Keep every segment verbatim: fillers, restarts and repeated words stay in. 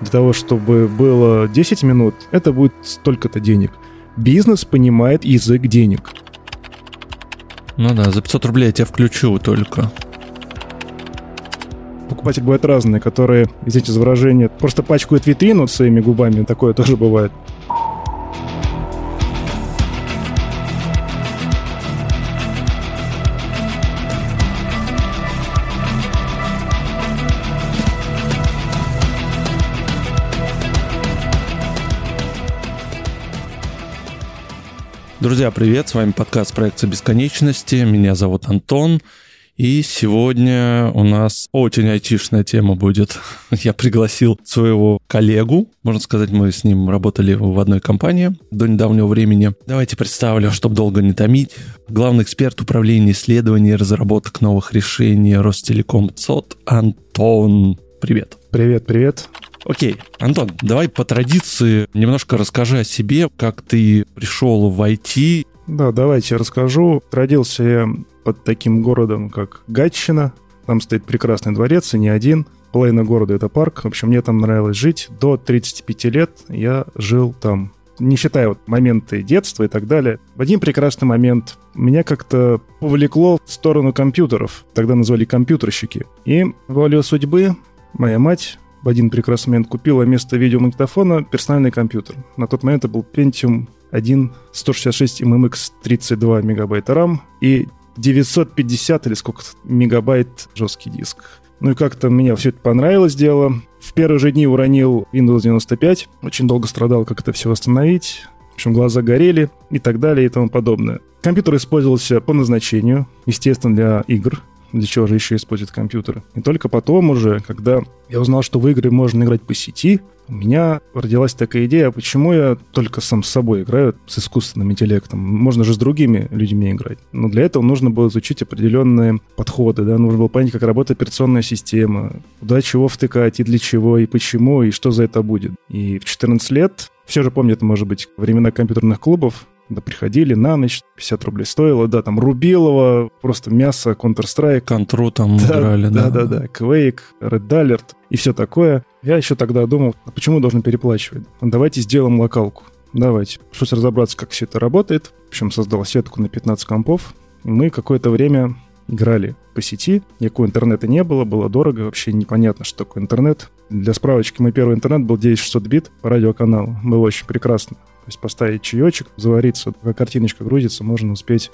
для того, чтобы было десять минут, это будет столько-то денег. Бизнес понимает язык денег. Ну да, за пятьсот рублей я тебя включу только. Покупатели бывают разные, которые, извините за выражение, просто пачкают витрину своими губами. Такое тоже бывает. Друзья, привет! С вами подкаст проекта «Бесконечности». Меня зовут Антон. И сегодня у нас очень айтишная тема будет. Я пригласил своего коллегу. Можно сказать, мы с ним работали в одной компании до недавнего времени. Давайте представлю, чтобы долго не томить. Главный эксперт управления исследований и разработок новых решений Ростелеком ЦОТ Антон. Привет. Привет, привет. Окей, Антон, давай по традиции немножко расскажи о себе, как ты пришел в ай ти. Да, давайте расскажу. Родился я под таким городом, как Гатчина. Там стоит прекрасный дворец, и не один. Половина города — это парк. В общем, мне там нравилось жить. До тридцати пяти лет я жил там. Не считая вот моменты детства и так далее. В один прекрасный момент меня как-то повлекло в сторону компьютеров. Тогда назвали компьютерщики. И волею судьбы моя мать в один прекрасный момент купила вместо видеомагнитофона персональный компьютер. На тот момент это был Pentium один тысяча сто шестьдесят шесть эм эм икс, тридцать два мегабайта рам и девятьсот пятьдесят или сколько мегабайт жесткий диск. Ну и как-то мне все это понравилось дело. В первые же дни уронил Windows девяносто пять. Очень долго страдал, как это все восстановить. В общем, глаза горели и так далее и тому подобное. Компьютер использовался по назначению, естественно, для игр. Для чего же еще используют компьютеры? И только потом уже, когда я узнал, что в игры можно играть по сети, у меня родилась такая идея, почему я только сам с собой играю, с искусственным интеллектом? Можно же с другими людьми играть. Но для этого нужно было изучить определенные подходы, да, нужно было понять, как работает операционная система, куда чего втыкать, и для чего, и почему, и что за это будет. И в четырнадцать лет, все же помнят, может быть, времена компьютерных клубов, да, приходили на ночь, пятьдесят рублей стоило, да, там рубилово, просто мясо, Counter-Strike. Контру там да, играли, да. Да-да-да, Quake, Red Alert и все такое. Я еще тогда думал, а почему должен переплачивать? Давайте сделаем локалку, давайте. Пришлось разобраться, как все это работает. В общем, создал сетку на пятнадцать компов, и мы какое-то время играли по сети. Никакого интернета не было, было дорого, вообще непонятно, что такое интернет. Для справочки, мой первый интернет был девять тысяч шестьсот бит по радиоканалу, было очень прекрасно. То есть поставить чаечек, завариться, такая картиночка грузится, можно успеть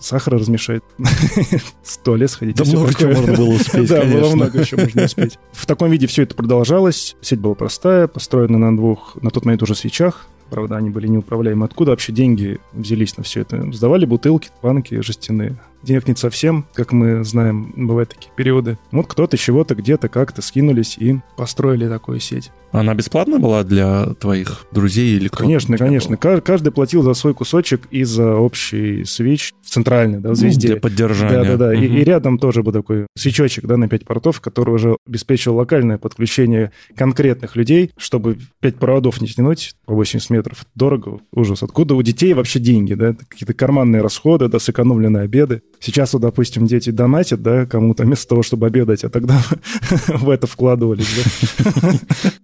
сахара размешать, в туалет сходить. Да много чего можно было успеть, да, было много чего можно успеть. В таком виде все это продолжалось. Сеть была простая, построена на двух, на тот момент уже свечах. Правда, они были неуправляемы. Откуда вообще деньги взялись на все это? Сдавали бутылки, банки жестяные. Денег нет совсем, как мы знаем, бывают такие периоды. Вот кто-то чего-то где-то как-то скинулись и построили такую сеть. Она бесплатна была для твоих друзей или кто-то? Конечно, конечно. Был? Каждый платил за свой кусочек и за общий свич центральный, да, звезде. Ну, для поддержания. Да-да-да. Угу. И, и рядом тоже был такой свечочек, да, на пять портов, который уже обеспечил локальное подключение конкретных людей, чтобы пять проводов не тянуть по восемьдесят метров. Дорого, ужас. Откуда у детей вообще деньги, да? Какие-то карманные расходы, да, сэкономленные обеды. Сейчас, вот, допустим, дети донатят, да, кому-то вместо того, чтобы обедать, а тогда в это вкладывались, да,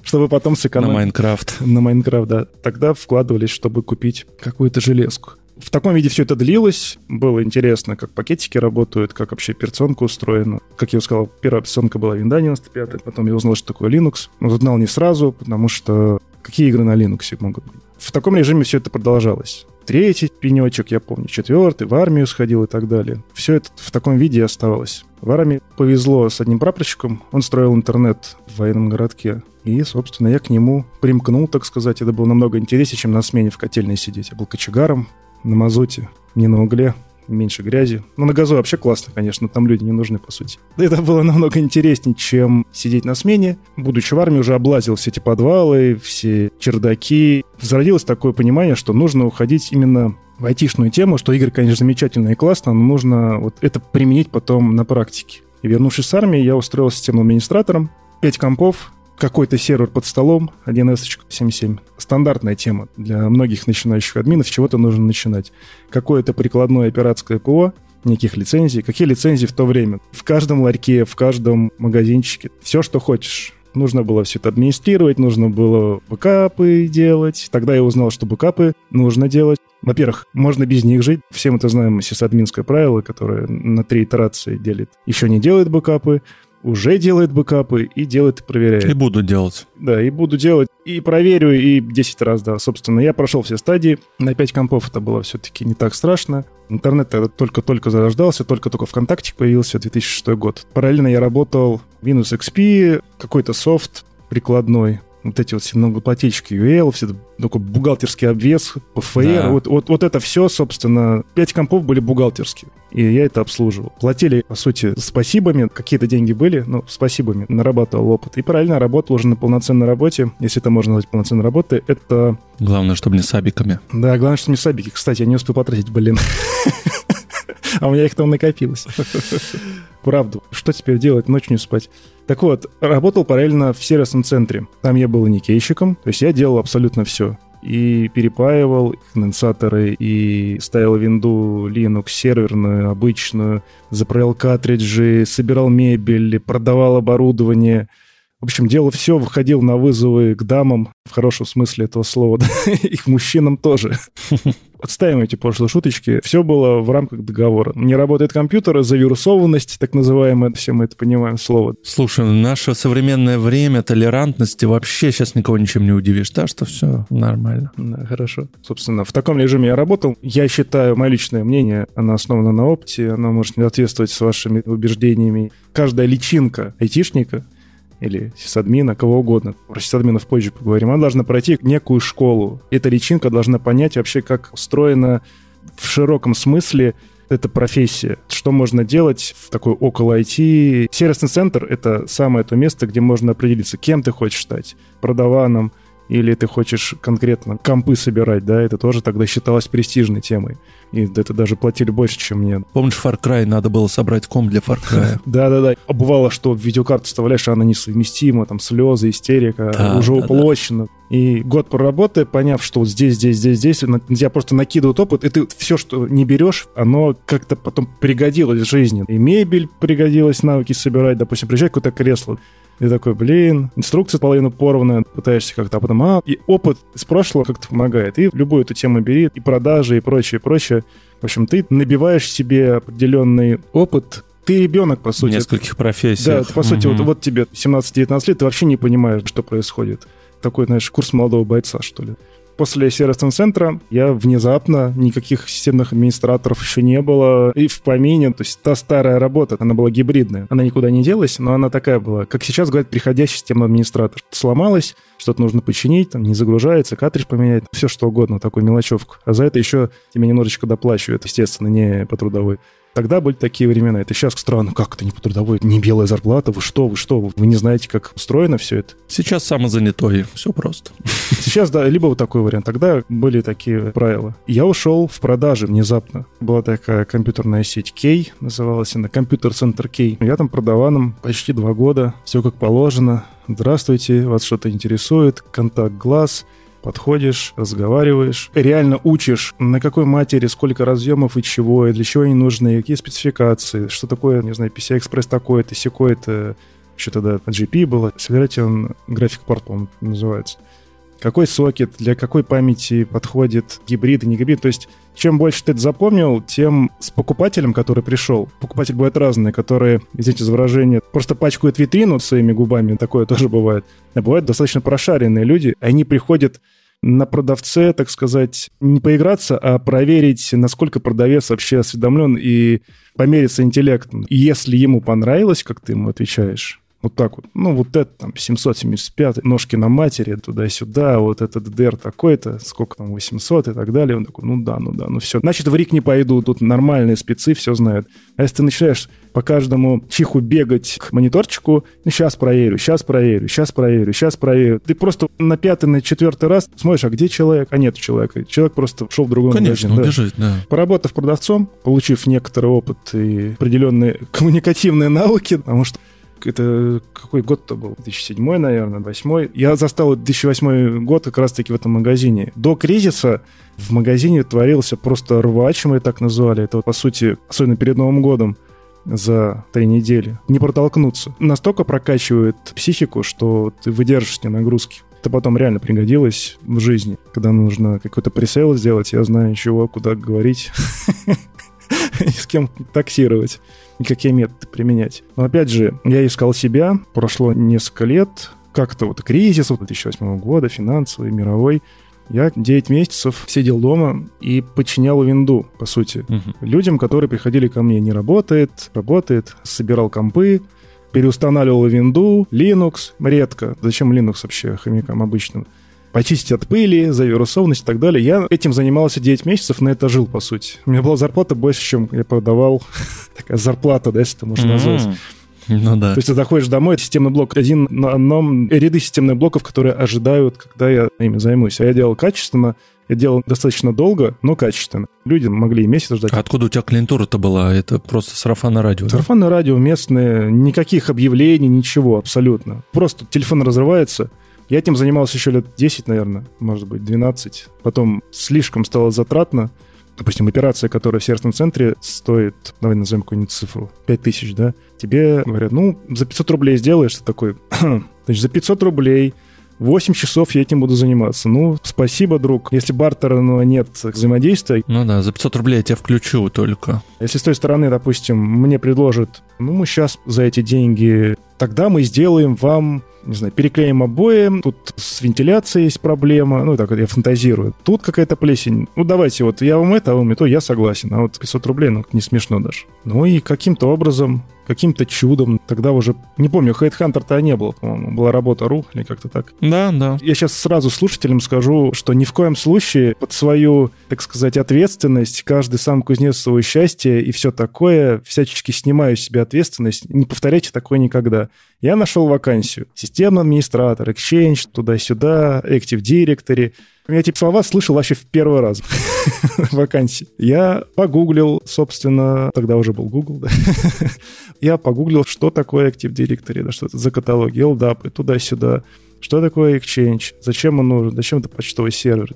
чтобы потом сэкономить. На Майнкрафт. На Майнкрафт, да. Тогда вкладывались, чтобы купить какую-то железку. В таком виде все это длилось. Было интересно, как пакетики работают, как вообще операционка устроена. Как я уже сказал, первая операционка была Windows девяносто пять, потом я узнал, что такое Linux. Но узнал не сразу, потому что какие игры на Linux могут быть? В таком режиме все это продолжалось. Третий пенечек, я помню, четвертый, в армию сходил и так далее. Все это в таком виде и оставалось. В армии повезло с одним прапорщиком, он строил интернет в военном городке. И, собственно, я к нему примкнул, так сказать. Это было намного интереснее, чем на смене в котельной сидеть. Я был кочегаром на мазуте, не на угле, меньше грязи. Но на газу вообще классно, конечно, там люди не нужны, по сути. Это было намного интереснее, чем сидеть на смене. Будучи в армии, уже облазил все эти подвалы, все чердаки. Зародилось такое понимание, что нужно уходить именно в айтишную тему, что игры, конечно, замечательно и классно, но нужно вот это применить потом на практике. И, вернувшись с армии, я устроился системным администратором. Пять компов, какой-то сервер под столом, один эс семьдесят семь. Стандартная тема для многих начинающих админов, с чего-то нужно начинать. Какое-то прикладное пиратское ПО, никаких лицензий. Какие лицензии в то время? В каждом ларьке, в каждом магазинчике. Все, что хочешь. нужно было все это администрировать, нужно было бэкапы делать. Тогда я узнал, что бэкапы нужно делать. Во-первых, можно без них жить. Все мы это знаем, сисадминское правило, которое на три итерации делит. Еще не делает бэкапы, уже делает бэкапы и делает и проверяет. И буду делать. Да, и буду делать, и проверю, и десять раз, да. Собственно, я прошел все стадии. На пять компов это было все-таки не так страшно. Интернет тогда только-только зарождался, только-только ВКонтакте появился, две тысячи шестой год. Параллельно я работал в Windows икс пи, какой-то софт прикладной. Вот эти вот все многоплательщики ю эл, все такой бухгалтерский обвес, пэ эф эр, да. вот, вот, вот это все, собственно, пять компов были бухгалтерские, и я это обслуживал. Платили, по сути, спасибами, какие-то деньги были, но спасибами, нарабатывал опыт. И параллельно работал уже на полноценной работе, если это можно назвать полноценной работой, это... Главное, чтобы не сабиками. Да, главное, чтобы не сабики. Кстати, я не успел потратить, блин. А у меня их там накопилось. Правду. Что теперь делать? Ночью не спать. Так вот, работал параллельно в сервисном центре. Там я был никейщиком, то есть я делал абсолютно все. И перепаивал конденсаторы, и ставил винду Linux серверную, обычную, заправлял картриджи, собирал мебель, продавал оборудование. В общем, делал все, выходил на вызовы к дамам, в хорошем смысле этого слова, и к мужчинам тоже. Отставим эти пошлые шуточки. Все было в рамках договора. Не работает компьютер, завирусованность, так называемая, все мы это понимаем, слово. Слушай, наше современное время толерантности вообще сейчас никого ничем не удивишь, да, что все нормально. Да, хорошо. Собственно, в таком режиме я работал. Я считаю, мое личное мнение, оно основано на опыте, оно может не соответствовать с вашими убеждениями. Каждая личинка айтишника или сисадмина, кого угодно. Про сисадминов позже поговорим. Она должна пройти некую школу. Эта личинка должна понять вообще, как устроена в широком смысле эта профессия. Что можно делать в такой около ай ти. Сервисный центр — это самое то место, где можно определиться, кем ты хочешь стать. Продаваном или ты хочешь конкретно компы собирать, да? Это тоже тогда считалось престижной темой. И это даже платили больше, чем мне. Помнишь, Far Cry надо было собрать комп для Far Cry? Да-да-да. А бывало, что видеокарту вставляешь, она несовместима, там слезы, истерика, да, уже да, уплочено. Да. И год проработы, поняв, что вот здесь, здесь, здесь, здесь, я просто накидывают опыт, и ты все, что не берешь, оно как-то потом пригодилось в жизни. И мебель пригодилась, навыки собирать, допустим, приезжать какое-то кресло. Ты такой, блин, инструкция половину порванная, пытаешься как-то, а потом, а, и опыт из прошлого как-то помогает. И любую эту тему бери, и продажи, и прочее, и прочее. В общем, ты набиваешь себе определенный опыт. Ты ребенок, по сути. В нескольких профессиях. Да, по сути, угу. вот, вот тебе семнадцать-девятнадцать лет, ты вообще не понимаешь, что происходит. Такой, знаешь, курс молодого бойца, что ли. После сервисного центра я внезапно, никаких системных администраторов еще не было, и в помине, то есть та старая работа, она была гибридная, она никуда не делась, но она такая была, как сейчас говорят, приходящий системный администратор. Сломалось, что-то нужно починить, там не загружается, картридж поменять, все что угодно, такую мелочевку. А за это еще тебе немножечко доплачивают, естественно, не по трудовой. Тогда были такие времена. Это сейчас странно, как это не по трудовой, не белая зарплата, вы что, вы что, вы не знаете, как устроено все это? Сейчас самозанятой, все просто. Сейчас, да, либо вот такой вариант. Тогда были такие правила. Я ушел в продажи внезапно. Была такая компьютерная сеть Кей, называлась она, компьютер-центр Кей. Я там продаваном почти два года, все как положено. Здравствуйте, вас что-то интересует, контакт глаз. Подходишь, разговариваешь, реально учишь, на какой матери, сколько разъемов и чего, и для чего они нужны, какие спецификации, что такое, не знаю, пи си ай-экспресс такой-то, секой-то, что тогда джи пи было, собирательный график-порт, по-моему, называется. Какой сокет, для какой памяти подходит, гибрид, не гибрид. То есть, чем больше ты это запомнил, тем с покупателем, который пришел, покупатель бывает разный, которые, извините за выражение, просто пачкают витрину своими губами, такое тоже бывает. А бывают достаточно прошаренные люди, они приходят на продавце, так сказать, не поиграться, а проверить, насколько продавец вообще осведомлен и помериться интеллектом. И если ему понравилось, как ты ему отвечаешь... Вот так вот. Ну, вот это там семьсот семьдесят пять, ножки на матери, туда-сюда, вот это ди ди эр такой-то, сколько там, восемьсот и так далее. Он такой, ну да, ну да, ну все. Значит, в РИК не пойду, тут нормальные спецы все знают. А если ты начинаешь по каждому чиху бегать к мониторчику, ну, сейчас проверю, сейчас проверю, сейчас проверю, сейчас проверю. Ты просто на пятый, на четвертый раз смотришь, а где человек? А нет человека. Человек просто шел в другом магазине. Конечно, магазин, убежит, да. да. Поработав продавцом, получив некоторый опыт и определенные коммуникативные навыки, потому что это какой год-то был? две тысячи седьмой, наверное, две тысячи восьмой. Я застал две тысячи восьмой год как раз-таки в этом магазине. До кризиса в магазине творился просто рвач, мы так называли. Это, вот, по сути, особенно перед Новым годом, за три недели, не протолкнуться. Настолько прокачивает психику, что ты выдержишь эти нагрузки. Это потом реально пригодилось в жизни, когда нужно какой-то пресейл сделать, я знаю, чего, куда говорить, с кем таксировать, и какие методы применять. Но опять же, я искал себя, прошло несколько лет, как-то вот кризис две тысячи восьмого года, финансовый, мировой. Я девять месяцев сидел дома и подчинял винду, по сути. Угу. Людям, которые приходили ко мне, не работает, работает, собирал компы, переустанавливал винду, Linux, редко. Зачем Linux вообще хомякам обычным? Почистить от пыли, за вирусованность и так далее. Я этим занимался девять месяцев, на это жил, по сути. У меня была зарплата больше, чем я продавал. Такая зарплата, да, если это можно назвать. Ну, да. То есть ты заходишь домой, это системный блок, один на одном, ряды системных блоков, которые ожидают, когда я ими займусь. А я делал качественно, я делал достаточно долго, но качественно. Люди могли месяц ждать. А откуда у тебя клиентура-то была? Это просто сарафанное радио? Сарафанное да? радио, местное, никаких объявлений, ничего абсолютно. Просто телефон разрывается. Я этим занимался еще лет десять, наверное, может быть, двенадцать. Потом слишком стало затратно. Допустим, операция, которая в сервисном центре стоит, давай назовем какую-нибудь цифру, пять тысяч, да, тебе говорят, ну, за пятьсот рублей сделаешь, ты такой, значит, за пятьсот рублей, восемь часов я этим буду заниматься. Ну, спасибо, друг. Если бартерного нет взаимодействия... Ну да, за пятьсот рублей я тебя включу только. Если с той стороны, допустим, мне предложат, ну, мы сейчас за эти деньги... Тогда мы сделаем вам, не знаю, переклеим обои, тут с вентиляцией есть проблема, ну, так я фантазирую. Тут какая-то плесень. Ну, давайте, вот я вам это, а вам и то, я согласен. А вот пятьсот рублей, ну, не смешно даже. Ну, и каким-то образом, каким-то чудом, тогда уже, не помню, Headhunter-то не было, по-моему, была работа точка ру или как-то так. Да, да. Я сейчас сразу слушателям скажу, что ни в коем случае под свою, так сказать, ответственность, каждый сам кузнец своего счастья и все такое, всячески снимаю с себя ответственность, не повторяйте такое никогда. Я нашел вакансию. Системный администратор, Exchange, туда-сюда, Active Directory. Я эти слова слышал вообще в первый раз вакансии. Я погуглил, собственно, тогда уже был Google, да. Я погуглил, что такое Active Directory, да, что это за каталоги, эл дап, и туда-сюда. Что такое Exchange, зачем он нужен, зачем это почтовый сервер,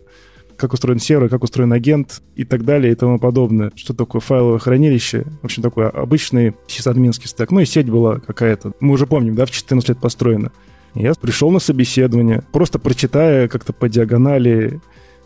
как устроен сервер, как устроен агент и так далее и тому подобное. Что такое файловое хранилище? В общем, такой обычный сисадминский стек. Ну и сеть была какая-то. Мы уже помним, да, в четырнадцать лет построена. Я пришел на собеседование, просто прочитая как-то по диагонали.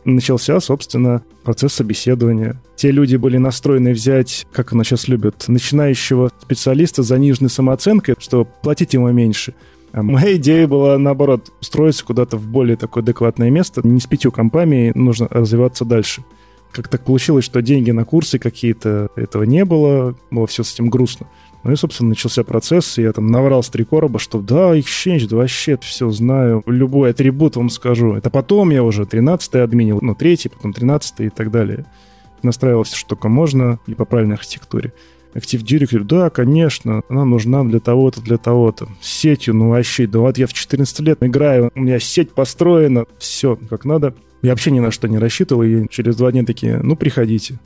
Начался, собственно, процесс собеседования. Те люди были настроены взять, как она сейчас любит, начинающего специалиста с заниженной самооценкой, что платить ему меньше. А моя идея была, наоборот, устроиться куда-то в более такое адекватное место. Не с пятью компами, нужно развиваться дальше. Как так получилось, что деньги на курсы какие-то, этого не было, было все с этим грустно. Ну и, собственно, начался процесс, и я там наврал с три короба, что да, Exchange, да вообще все знаю, любой атрибут вам скажу. Это потом я уже тринадцатый админил, ну третий, потом тринадцатый и так далее. Настраивался, что только можно, и по правильной архитектуре. Active Directory, да, конечно, она нужна для того-то, для того-то. С сетью, ну вообще, да вот я в четырнадцать лет играю, у меня сеть построена, все как надо. Я вообще ни на что не рассчитывал, и через два дня такие, ну приходите.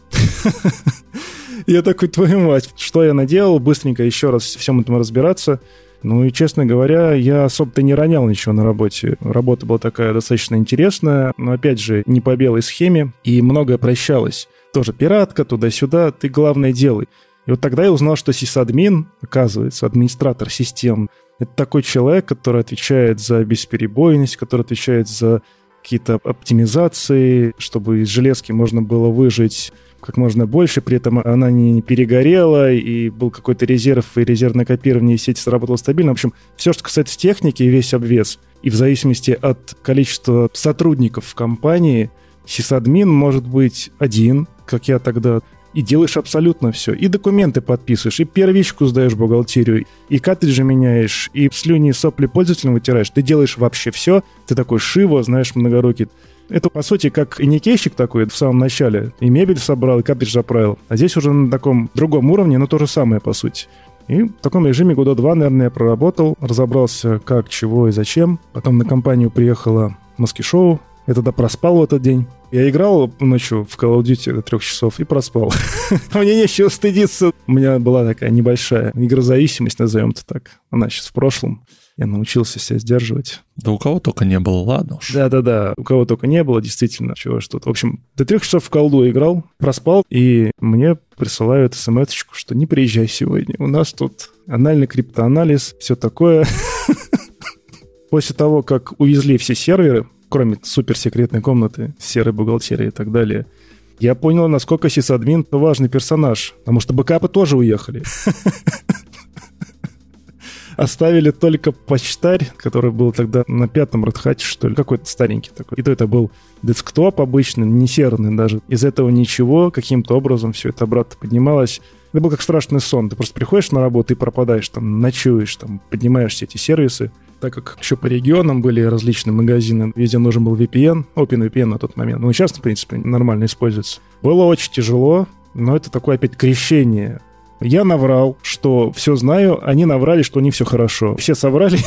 Я такой, твою мать, что я наделал, быстренько еще раз всем этому разбираться. Ну и, честно говоря, я особо-то не ронял ничего на работе. Работа была такая достаточно интересная, но, опять же, не по белой схеме, и многое прощалось. Тоже пиратка, туда-сюда, ты главное делай. И вот тогда я узнал, что сисадмин, оказывается, администратор систем, это такой человек, который отвечает за бесперебойность, который отвечает за какие-то оптимизации, чтобы из железки можно было выжать как можно больше, при этом она не перегорела, и был какой-то резерв, и резервное копирование, и сеть сработала стабильно. В общем, все, что касается техники, весь обвес. И в зависимости от количества сотрудников в компании, сисадмин может быть один, как я тогда... И делаешь абсолютно все. И документы подписываешь, и первичку сдаешь в бухгалтерию, и картриджи меняешь, и слюни и сопли пользователям вытираешь. Ты делаешь вообще все. Ты такой шиво, знаешь, многорукий. Это, по сути, как и никейщик такой в самом начале. И мебель собрал, и картридж заправил. А здесь уже на таком другом уровне, но то же самое, по сути. И в таком режиме года два, наверное, я проработал. Разобрался, как, чего и зачем. Потом на компанию приехала маски-шоу. Я тогда проспал в этот день. Я играл ночью в Call of Duty до трех часов и проспал. Мне нечего стыдиться. У меня была такая небольшая игрозависимость, назовем это так. Она сейчас в прошлом. Я научился себя сдерживать. Да у кого только не было, ладно уж. Да-да-да, у кого только не было, действительно, чего что-то. В общем, до трех часов в колду играл, проспал, и мне присылают смс-очку, что не приезжай сегодня, у нас тут анальный криптоанализ, все такое. После того, как увезли все серверы, кроме суперсекретной комнаты, серой бухгалтерии и так далее, я понял, насколько сисадмин — важный персонаж, потому что бэкапы тоже уехали. Оставили только почтарь, который был тогда на пятом редхате, что ли, какой-то старенький такой. И то это был десктоп обычный, не серный даже. Из этого ничего, каким-то образом все это обратно поднималось. Это был как страшный сон. Ты просто приходишь на работу и пропадаешь, там, ночуешь, там, поднимаешься эти сервисы. Так как еще по регионам были различные магазины, везде нужен был ви пи эн, OpenVPN на тот момент. Ну, сейчас, в принципе, нормально используется. Было очень тяжело, но это такое опять крещение. Я наврал, что все знаю, они наврали, что у них все хорошо. Все соврали,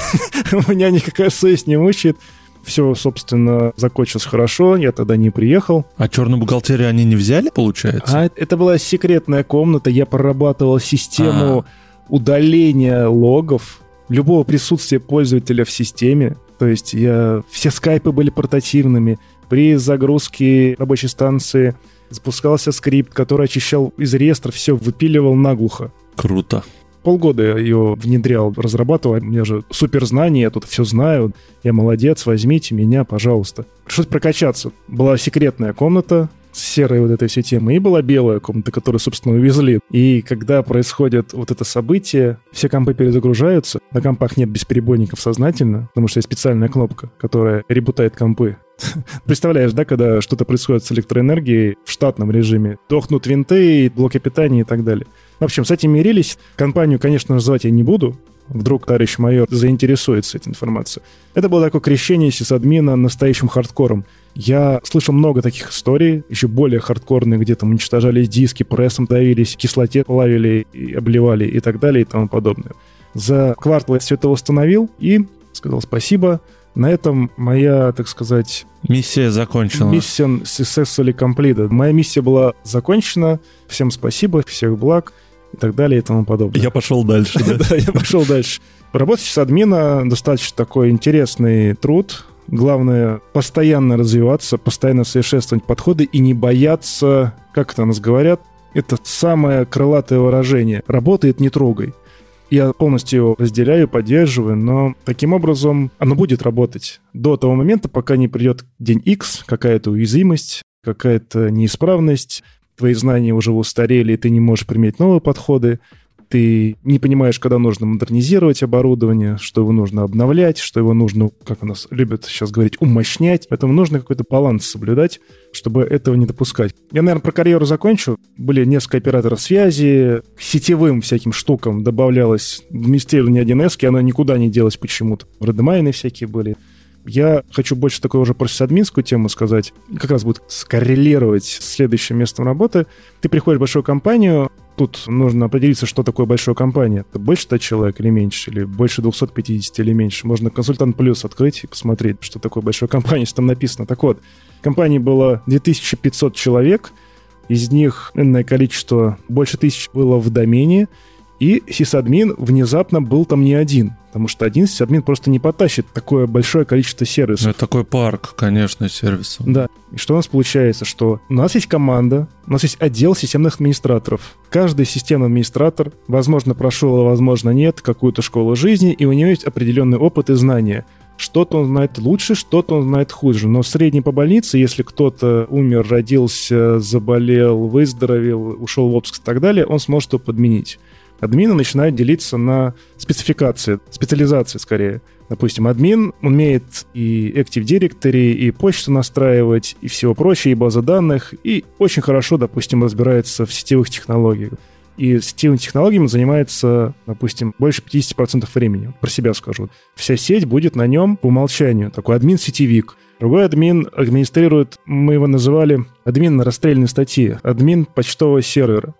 у меня никакая совесть не мучает. Все, собственно, закончилось хорошо, я тогда не приехал. А черную бухгалтерию они не взяли, получается? А это была секретная комната, я прорабатывал систему удаления логов, любого присутствия пользователя в системе. То есть я... все скайпы были портативными. При загрузке рабочей станции запускался скрипт, который очищал из реестра, все выпиливал наглухо. Круто. Полгода я ее внедрял, разрабатывал. У меня же суперзнание, я тут все знаю. Я молодец, возьмите меня, пожалуйста. Пришлось прокачаться. Была секретная комната с серой вот этой всей темой, и была белая комната, которую, собственно, увезли. И когда происходит вот это событие, все компы перезагружаются. На компах нет бесперебойников сознательно, потому что есть специальная кнопка, которая ребутает компы. Представляешь, да, когда что-то происходит с электроэнергией в штатном режиме, дохнут винты, блоки питания и так далее. В общем, с этим мирились. Компанию, конечно, называть я не буду. Вдруг товарищ майор заинтересуется этой информацией. Это было такое крещение сисадмина настоящим хардкором. Я слышал много таких историй, еще более хардкорные, где там уничтожались диски, прессом давились, кислоте плавили, и обливали и так далее и тому подобное. За квартал я все это восстановил и сказал спасибо. На этом моя, так сказать... Миссия закончена. Миссия successfully completed. Моя миссия была закончена. Всем спасибо, всех благ и так далее и тому подобное. Я пошел дальше. Да, я пошел дальше. Работать с админа достаточно такой интересный труд. Главное, постоянно развиваться, постоянно совершенствовать подходы и не бояться, как это нас говорят, это самое крылатое выражение. Работает, не трогай. Я полностью его разделяю, поддерживаю, но таким образом оно будет работать до того момента, пока не придет день X, какая-то уязвимость, какая-то неисправность, твои знания уже устарели, и ты не можешь применять новые подходы, ты не понимаешь, когда нужно модернизировать оборудование, что его нужно обновлять, что его нужно, как у нас любят сейчас говорить, умощнять. Поэтому нужно какой-то баланс соблюдать, чтобы этого не допускать. Я, наверное, про карьеру закончу. Были несколько операторов связи, к сетевым всяким штукам добавлялось администрирование один эс, и оно никуда не делось почему-то. RedMine всякие были. Я хочу больше такой уже про сисадминскую тему сказать. Как раз будет скоррелировать с следующим местом работы. Ты приходишь в большую компанию, тут нужно определиться, что такое большая компания. Это больше ста человек или меньше, или больше двухсот пятидесяти или меньше. Можно «Консультант Плюс» открыть и посмотреть, что такое большая компания, если там написано. Так вот, компаний было две тысячи пятьсот человек, из них энное количество, больше тысяч было в домене, и сисадмин внезапно был там не один, потому что один сисадмин просто не потащит такое большое количество сервисов. Это такой парк, конечно, сервисов. Да. И что у нас получается? Что у нас есть команда, у нас есть отдел системных администраторов. Каждый системный администратор, возможно, прошел, а возможно, нет, какую-то школу жизни, и у него есть определенный опыт и знания. Что-то он знает лучше, что-то он знает хуже. Но в среднем по больнице, если кто-то умер, родился, заболел, выздоровел, ушел в отпуск и так далее, он сможет его подменить. Админы начинают делиться на спецификации, специализации скорее. Допустим, админ умеет и Active Directory, и почту настраивать, и всего прочее, и базы данных, и очень хорошо, допустим, разбирается в сетевых технологиях. И сетевыми технологиями занимается, допустим, больше пятьдесят процентов времени. Про себя скажу. Вся сеть будет на нем по умолчанию. Такой админ-сетевик. Другой админ администрирует, мы его называли админ на расстрельной статье, админ почтового сервера.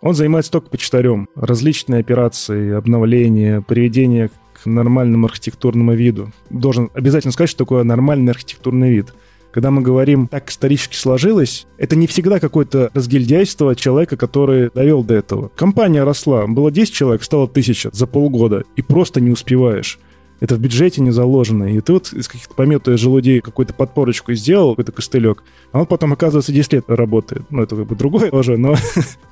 Он занимается только почтарем. Различные операции, обновления, приведение к нормальному архитектурному виду. Должен обязательно сказать, что такое нормальный архитектурный вид. Когда мы говорим, так исторически сложилось, это не всегда какое-то разгильдяйство человека, который довел до этого. Компания росла, было десять человек, стало тысяча за полгода, и просто не успеваешь. Это в бюджете не заложено. И ты вот из каких-то пометных желудей какую-то подпорочку сделал, какой-то костылек, а он потом, оказывается, десять лет работает. Ну, это как бы другое уже, но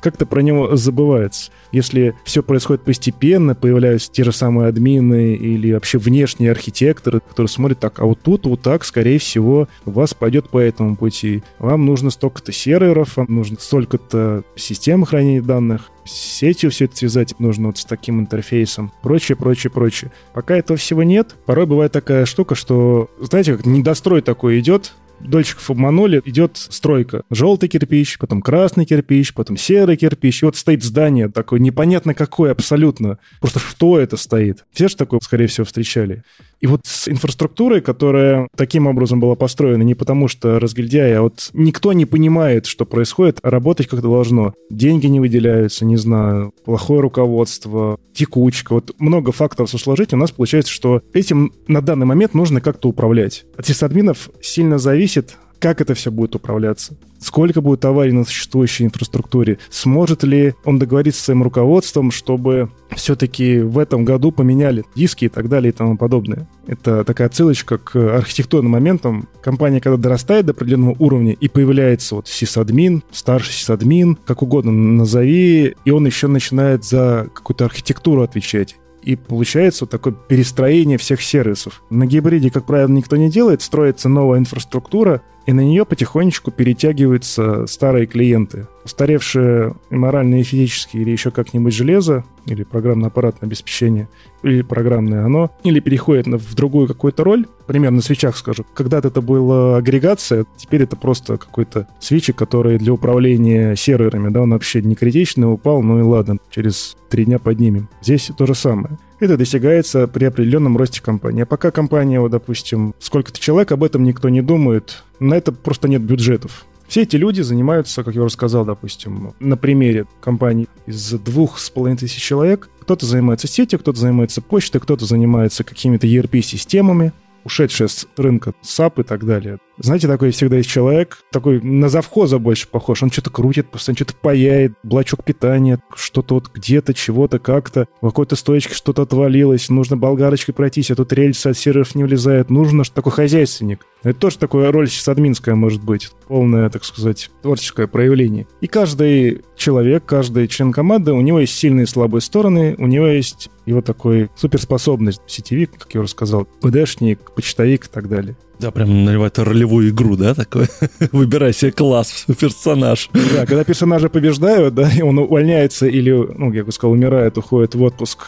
как-то про него забывается. Если все происходит постепенно, появляются те же самые админы или вообще внешние архитекторы, которые смотрят так, а вот тут, вот так, скорее всего, у вас пойдет по этому пути. Вам нужно столько-то серверов, вам нужно столько-то систем хранения данных, с сетью все это связать нужно вот с таким интерфейсом, прочее, прочее, прочее. Пока этого всего нет, порой бывает такая штука, что, знаете, как недострой такой идет, дольщиков обманули, идет стройка. Желтый кирпич, потом красный кирпич, потом серый кирпич. И вот стоит здание такое, непонятно какое абсолютно. Просто что это стоит? Все же такое, скорее всего, встречали. И вот с инфраструктурой, которая таким образом была построена, не потому что разгильдяи, а вот никто не понимает, что происходит, а работать как-то должно. Деньги не выделяются, не знаю, плохое руководство, текучка. Вот много факторов сложить, у нас получается, что этим на данный момент нужно как-то управлять. От сисадминов сильно зависит, как это все будет управляться. Сколько будет аварий на существующей инфраструктуре? Сможет ли он договориться с своим руководством, чтобы все-таки в этом году поменяли диски и так далее и тому подобное? Это такая отсылочка к архитектурным моментам. Компания, когда дорастает до определенного уровня и появляется вот сисадмин, старший сисадмин, как угодно назови, и он еще начинает за какую-то архитектуру отвечать. И получается вот такое перестроение всех сервисов. На гибриде, как правило, никто не делает, строится новая инфраструктура, и на нее потихонечку перетягиваются старые клиенты. Устаревшие морально и физически или еще как-нибудь железо, или программно-аппаратное обеспечение, или программное оно, или переходит в другую какую-то роль, примерно на свитчах скажу. Когда-то это была агрегация, теперь это просто какой-то свитчик, который для управления серверами, да, он вообще не критичный, упал, ну и ладно, через три дня поднимем. Здесь то же самое. Это достигается при определенном росте компании. А пока компания, вот, допустим, сколько-то человек, об этом никто не думает, на это просто нет бюджетов. Все эти люди занимаются, как я уже сказал, допустим, на примере компаний из двух с половиной тысяч человек. Кто-то занимается сетью, кто-то занимается почтой, кто-то занимается какими-то и эр пи-системами, ушедшие с рынка САП и так далее. Знаете, такой всегда есть человек, такой на завхоза больше похож, он что-то крутит, постоянно что-то паяет, блочок питания, что-то вот где-то, чего-то, как-то, в какой-то стоечке что-то отвалилось, нужно болгарочкой пройтись, а тут рельсы от серверов не влезают, нужно, что такой хозяйственник. Это тоже такая роль сисадминская может быть, полное, так сказать, творческое проявление. И каждый человек, каждый член команды, у него есть сильные и слабые стороны, у него есть его такой суперспособность, сетевик, как я уже сказал, ПДшник, почтовик и так далее. Да, прям наливает ролевую игру, да, такое? Выбирай себе класс, персонаж. Да, когда персонажа побеждают, да, и он увольняется или, ну, я бы сказал, умирает, уходит в отпуск.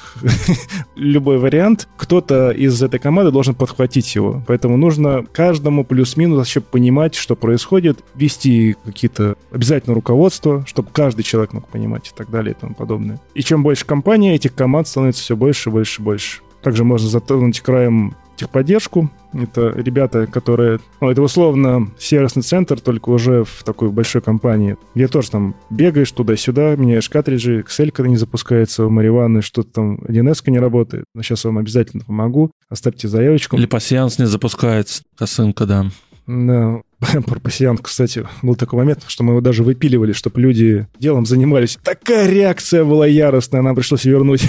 Любой вариант. Кто-то из этой команды должен подхватить его. Поэтому нужно каждому плюс-минус вообще понимать, что происходит, вести какие-то обязательно руководства, чтобы каждый человек мог понимать и так далее и тому подобное. И чем больше компания, этих команд становится все больше, больше, больше. Также можно затронуть краем техподдержку. Это ребята, которые... Ну, это условно сервисный центр, только уже в такой большой компании. Я тоже там бегаешь туда-сюда, меняешь картриджи, Excel-ка не запускается, у Мариваны что-то там, один эс-ка не работает. Но сейчас вам обязательно помогу. Оставьте заявочку. Или пассианс не запускается, косынка, да. Да. Про пассианс, кстати, был такой момент, что мы его даже выпиливали, чтобы люди делом занимались. Такая реакция была яростная, нам пришлось вернуть.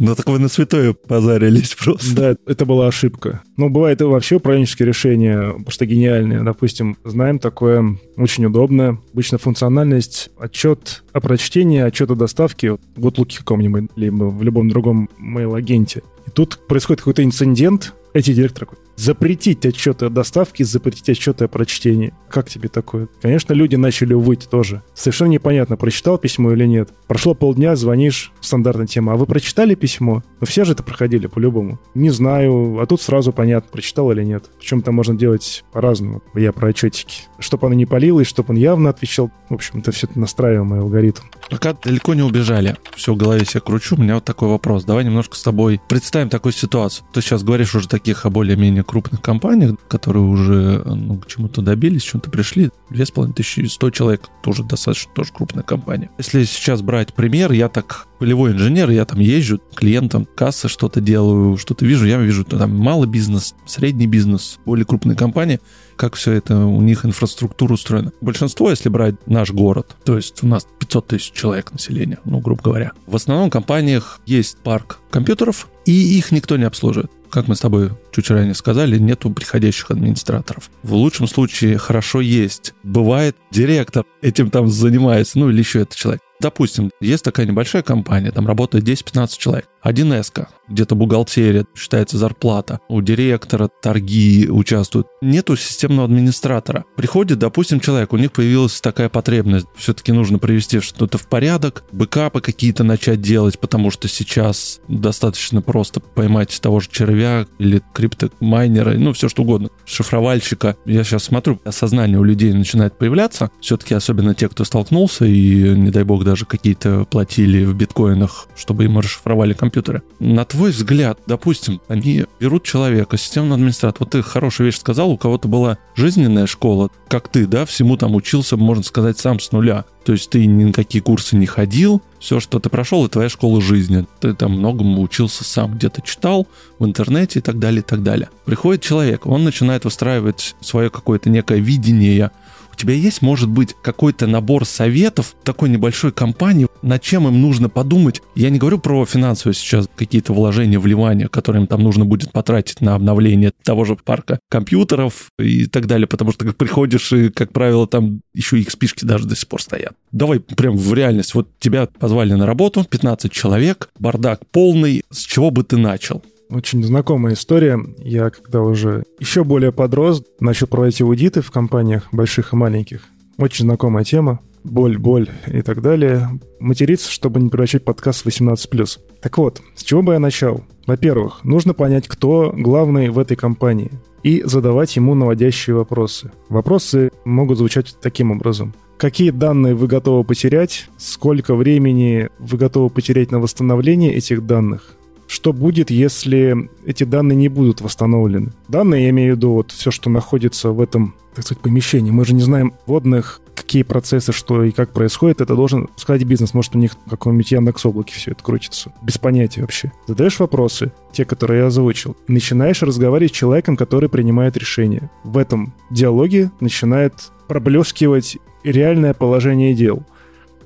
Ну, так вы на святое позарились просто. Да, это была ошибка. Ну, бывает и вообще управленческие решения просто гениальные. Допустим, знаем такое очень удобное. Обычно функциональность, отчет о прочтении, отчет о доставке в Outlook каком-нибудь, либо в любом другом мейл-агенте. И тут происходит какой-то инцидент, эти директоры запретить отчеты о доставке, запретить отчеты о прочтении. Как тебе такое? Конечно, люди начали выть тоже. Совершенно непонятно, прочитал письмо или нет. Прошло полдня, звонишь, стандартная тема. А вы прочитали письмо? Ну все же это проходили по-любому. Не знаю, а тут сразу понятно, прочитал или нет. Причем там можно делать по-разному. Я про отчетики. Чтобы оно не палилось, чтобы он явно отвечал. В общем-то, все это настраиваемый алгоритм. Пока далеко не убежали. Все в голове себя кручу. У меня вот такой вопрос. Давай немножко с тобой представим такую ситуацию. Ты сейчас говоришь уже таких о более-менее крупных компаниях, которые уже ну, к чему-то добились, к чему-то пришли. две тысячи пятьсот человек тоже достаточно тоже крупная компания. Если сейчас брать пример, я так полевой инженер, я там езжу к клиентам, кассы что-то делаю, что-то вижу, я вижу там малый бизнес, средний бизнес, более крупные компании, как все это у них инфраструктура устроена. Большинство, если брать наш город, то есть у нас пятьсот тысяч человек населения, ну, грубо говоря. В основном в компаниях есть парк компьютеров, и их никто не обслуживает. Как мы с тобой чуть ранее сказали, нету приходящих администраторов. В лучшем случае хорошо есть. Бывает, директор этим там занимается, ну или еще этот человек. Допустим, есть такая небольшая компания, там работает десять-пятнадцать человек. один эс-ка, где-то бухгалтерия, считается зарплата. У директора торги участвуют. Нету системного администратора. Приходит, допустим, человек, у них появилась такая потребность. Все-таки нужно привести что-то в порядок, бэкапы какие-то начать делать, потому что сейчас достаточно просто поймать того же червя или криптомайнера, ну, все что угодно. Шифровальщика. Я сейчас смотрю, осознание у людей начинает появляться. Все-таки особенно те, кто столкнулся и, не дай бог, даже какие-то платили в биткоинах, чтобы им расшифровали компьютеры. На твой взгляд, допустим, они берут человека, системный администратор. Вот ты хорошую вещь сказал, у кого-то была жизненная школа, как ты, да, всему там учился, можно сказать, сам с нуля. То есть ты ни на какие курсы не ходил, все, что ты прошел, это твоя школа жизни. Ты там многому учился сам, где-то читал в интернете и так далее, и так далее. Приходит человек, он начинает выстраивать свое какое-то некое видение. У тебя есть, может быть, какой-то набор советов такой небольшой компании, над чем им нужно подумать? Я не говорю про финансовые сейчас какие-то вложения, вливания, которые им там нужно будет потратить на обновление того же парка компьютеров и так далее, потому что как приходишь и, как правило, там еще икс пи-шки даже до сих пор стоят. Давай прям в реальность. Вот тебя позвали на работу, пятнадцать человек, бардак полный. С чего бы ты начал? Очень знакомая история. Я, когда уже еще более подрос, начал проводить аудиты в компаниях больших и маленьких. Очень знакомая тема. Боль, боль и так далее. Материться, чтобы не превращать подкаст в восемнадцать плюс. Так вот, с чего бы я начал? Во-первых, нужно понять, кто главный в этой компании, и задавать ему наводящие вопросы. Вопросы могут звучать таким образом. Какие данные вы готовы потерять? Сколько времени вы готовы потерять на восстановление этих данных? Что будет, если эти данные не будут восстановлены? Данные, я имею в виду, вот все, что находится в этом, так сказать, помещении. Мы же не знаем вводных, какие процессы, что и как происходит. Это должен сказать бизнес. Может, у них в каком-нибудь Яндекс.Облаке все это крутится. Без понятия вообще. Задаешь вопросы, те, которые я озвучил, и начинаешь разговаривать с человеком, который принимает решение. В этом диалоге начинает проблескивать реальное положение дел.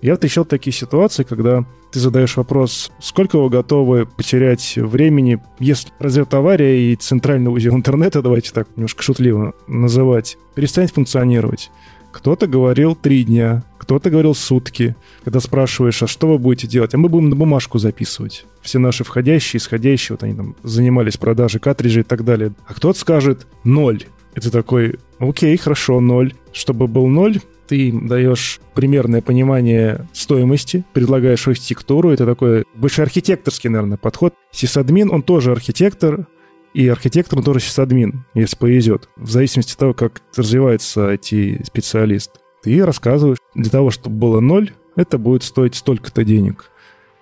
Я встречал такие ситуации, когда ты задаешь вопрос, сколько вы готовы потерять времени, если произойдет авария и центральный узел интернета, давайте так немножко шутливо называть, перестанет функционировать. Кто-то говорил три дня, кто-то говорил сутки. Когда спрашиваешь, а что вы будете делать? А мы будем на бумажку записывать. Все наши входящие, исходящие, вот они там занимались продажей картриджей и так далее. А кто-то скажет ноль. И ты такой, окей, хорошо, ноль. Чтобы был ноль, ты им даешь примерное понимание стоимости, предлагаешь архитектуру. Это такой больше архитекторский, наверное, подход. Сисадмин, он тоже архитектор, и архитектор, он тоже сисадмин, если повезет. В зависимости от того, как развивается ай ти-специалист. Ты рассказываешь, для того, чтобы было ноль, это будет стоить столько-то денег.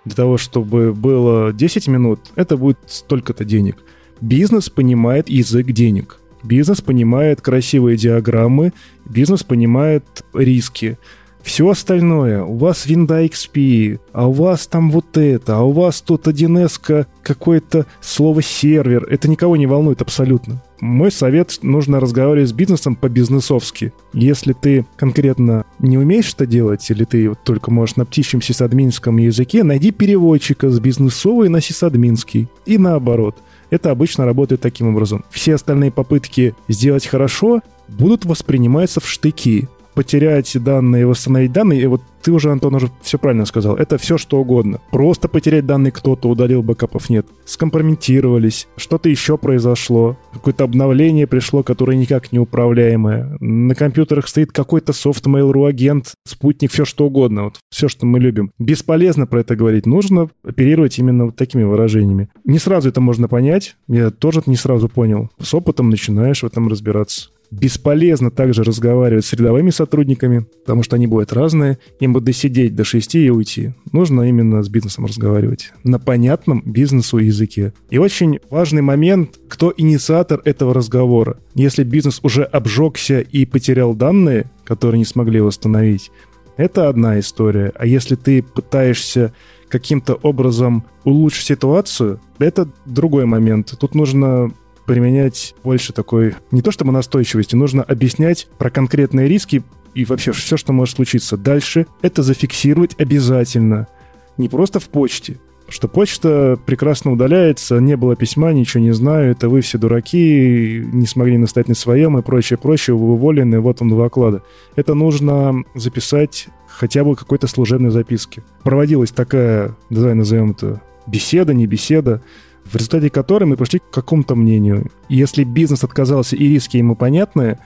Для того, чтобы было десять минут, это будет столько-то денег. Бизнес понимает язык денег. Бизнес понимает красивые диаграммы, бизнес понимает риски. Все остальное, у вас Windows икс пи, а у вас там вот это, а у вас тут один эс-ка, какое-то слово сервер, это никого не волнует абсолютно. Мой совет, нужно разговаривать с бизнесом по-бизнесовски. Если ты конкретно не умеешь это делать, или ты вот только можешь на птичьем сисадминском языке, найди переводчика с бизнесовой на сисадминский. И наоборот. Это обычно работает таким образом. Все остальные попытки сделать хорошо будут восприниматься в штыки. Потерять данные, восстановить данные, и вот ты уже, Антон, уже все правильно сказал, это все что угодно. Просто потерять данные кто-то, удалил, бэкапов нет. Скомпрометировались, что-то еще произошло, какое-то обновление пришло, которое никак не управляемое. На компьютерах стоит какой-то софт, Mail.ru агент, спутник, все что угодно, вот все, что мы любим. Бесполезно про это говорить, нужно оперировать именно вот такими выражениями. Не сразу это можно понять, я тоже не сразу понял. С опытом начинаешь в этом разбираться. Бесполезно также разговаривать с рядовыми сотрудниками, потому что они бывают разные. Им бы досидеть до шести и уйти. Нужно именно с бизнесом разговаривать на понятном бизнесу языке. И очень важный момент, кто инициатор этого разговора. Если бизнес уже обжегся и потерял данные, которые не смогли восстановить, это одна история. А если ты пытаешься каким-то образом улучшить ситуацию, это другой момент. Тут нужно применять больше такой, не то чтобы настойчивости, нужно объяснять про конкретные риски и вообще все, что может случиться. Дальше это зафиксировать обязательно. Не просто в почте, что почта прекрасно удаляется, не было письма, ничего не знаю, это вы все дураки, не смогли настоять на своем и прочее, прочее, вы уволены, вот он два оклада. Это нужно записать хотя бы какой-то служебной записке. Проводилась такая, давай назовем это, беседа, не беседа, в результате которой мы пришли к какому-то мнению. И если бизнес отказался и риски ему понятны,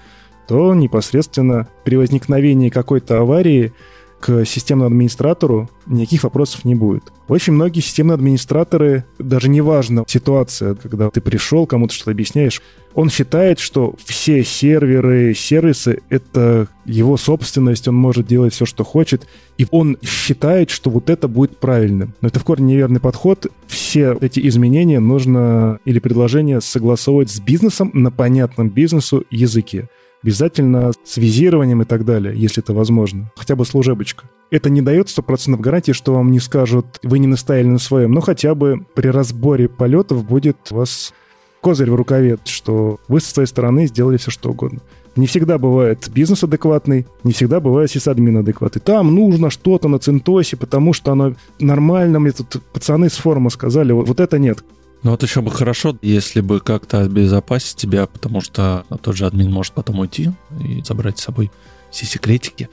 то непосредственно при возникновении какой-то аварии к системному администратору никаких вопросов не будет. Очень многие системные администраторы, даже неважно ситуация, когда ты пришел, кому-то что-то объясняешь, он считает, что все серверы, сервисы — это его собственность, он может делать все, что хочет, и он считает, что вот это будет правильным. Но это в корне неверный подход. Все эти изменения нужно или предложения согласовывать с бизнесом на понятном бизнесу языке. Обязательно с визированием и так далее, если это возможно. Хотя бы служебочка. Это не дает сто процентов гарантии, что вам не скажут, вы не настояли на своем, но хотя бы при разборе полетов будет у вас козырь в рукаве, что вы со своей стороны сделали все, что угодно. Не всегда бывает бизнес адекватный, не всегда бывает сисадмин адекватный. Там нужно что-то на Центосе, потому что оно нормально, мне тут пацаны с форума сказали, вот, вот это нет. Ну вот еще бы хорошо, если бы как-то обезопасить тебя, потому что тот же админ может потом уйти и забрать с собой все секретики.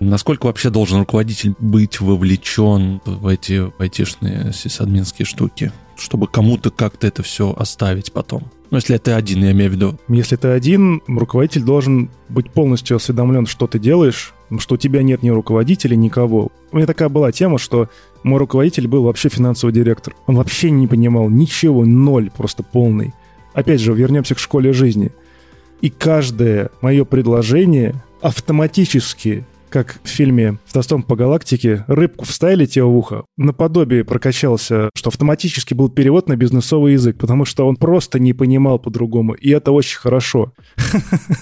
Насколько вообще должен руководитель быть вовлечен в эти айтишные сисадминские штуки, чтобы кому-то как-то это все оставить потом? Ну, если ты один, я имею в виду. Если ты один, руководитель должен быть полностью осведомлен, что ты делаешь, что у тебя нет ни руководителя, никого. У меня такая была тема, что мой руководитель был вообще финансовый директор. Он вообще не понимал ничего, ноль просто полный. Опять же, вернемся к школе жизни. И каждое мое предложение автоматически, как в фильме «В Толстом по галактике», рыбку вставили тебе в ухо. Наподобие прокачался, что автоматически был перевод на бизнесовый язык, потому что он просто не понимал по-другому, и это очень хорошо.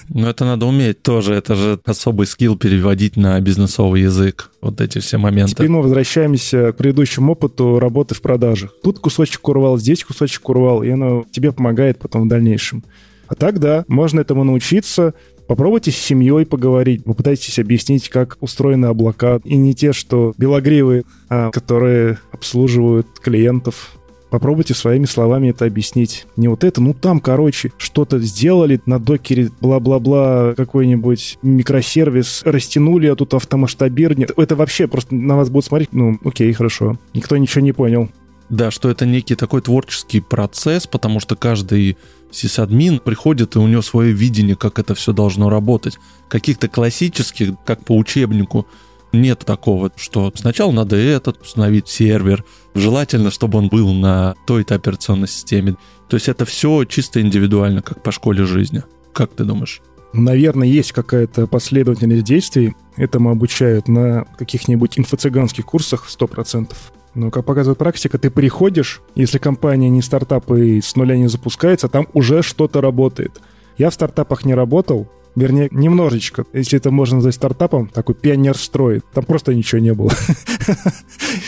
Но это надо уметь тоже, это же особый скилл переводить на бизнесовый язык, вот эти все моменты. Теперь мы возвращаемся к предыдущему опыту работы в продажах. Тут кусочек урвал, здесь кусочек урвал, и оно тебе помогает потом в дальнейшем. А так, да, можно этому научиться. Попробуйте с семьей поговорить, попытайтесь объяснить, как устроены облака. И не те, что белогривые, а которые обслуживают клиентов. Попробуйте своими словами это объяснить. Не вот это, ну там, короче, что-то сделали на докере, бла-бла-бла, какой-нибудь микросервис, растянули, а тут автомасштабирование. Это вообще просто на вас будут смотреть, ну окей, хорошо, никто ничего не понял. Да, что это некий такой творческий процесс, потому что каждый сисадмин приходит, и у него свое видение, как это все должно работать. Каких-то классических, как по учебнику, нет такого, что сначала надо этот установить сервер, желательно, чтобы он был на той-то операционной системе. То есть это все чисто индивидуально, как по школе жизни. Как ты думаешь? Наверное, есть какая-то последовательность действий. Этому обучают на каких-нибудь инфо-цыганских курсах сто процентов. Но, как показывает практика, ты приходишь, если компания не стартап и с нуля не запускается, там уже что-то работает. Я в стартапах не работал, вернее, немножечко. Если это можно назвать стартапом, такой Пионерстрой. Там просто ничего не было.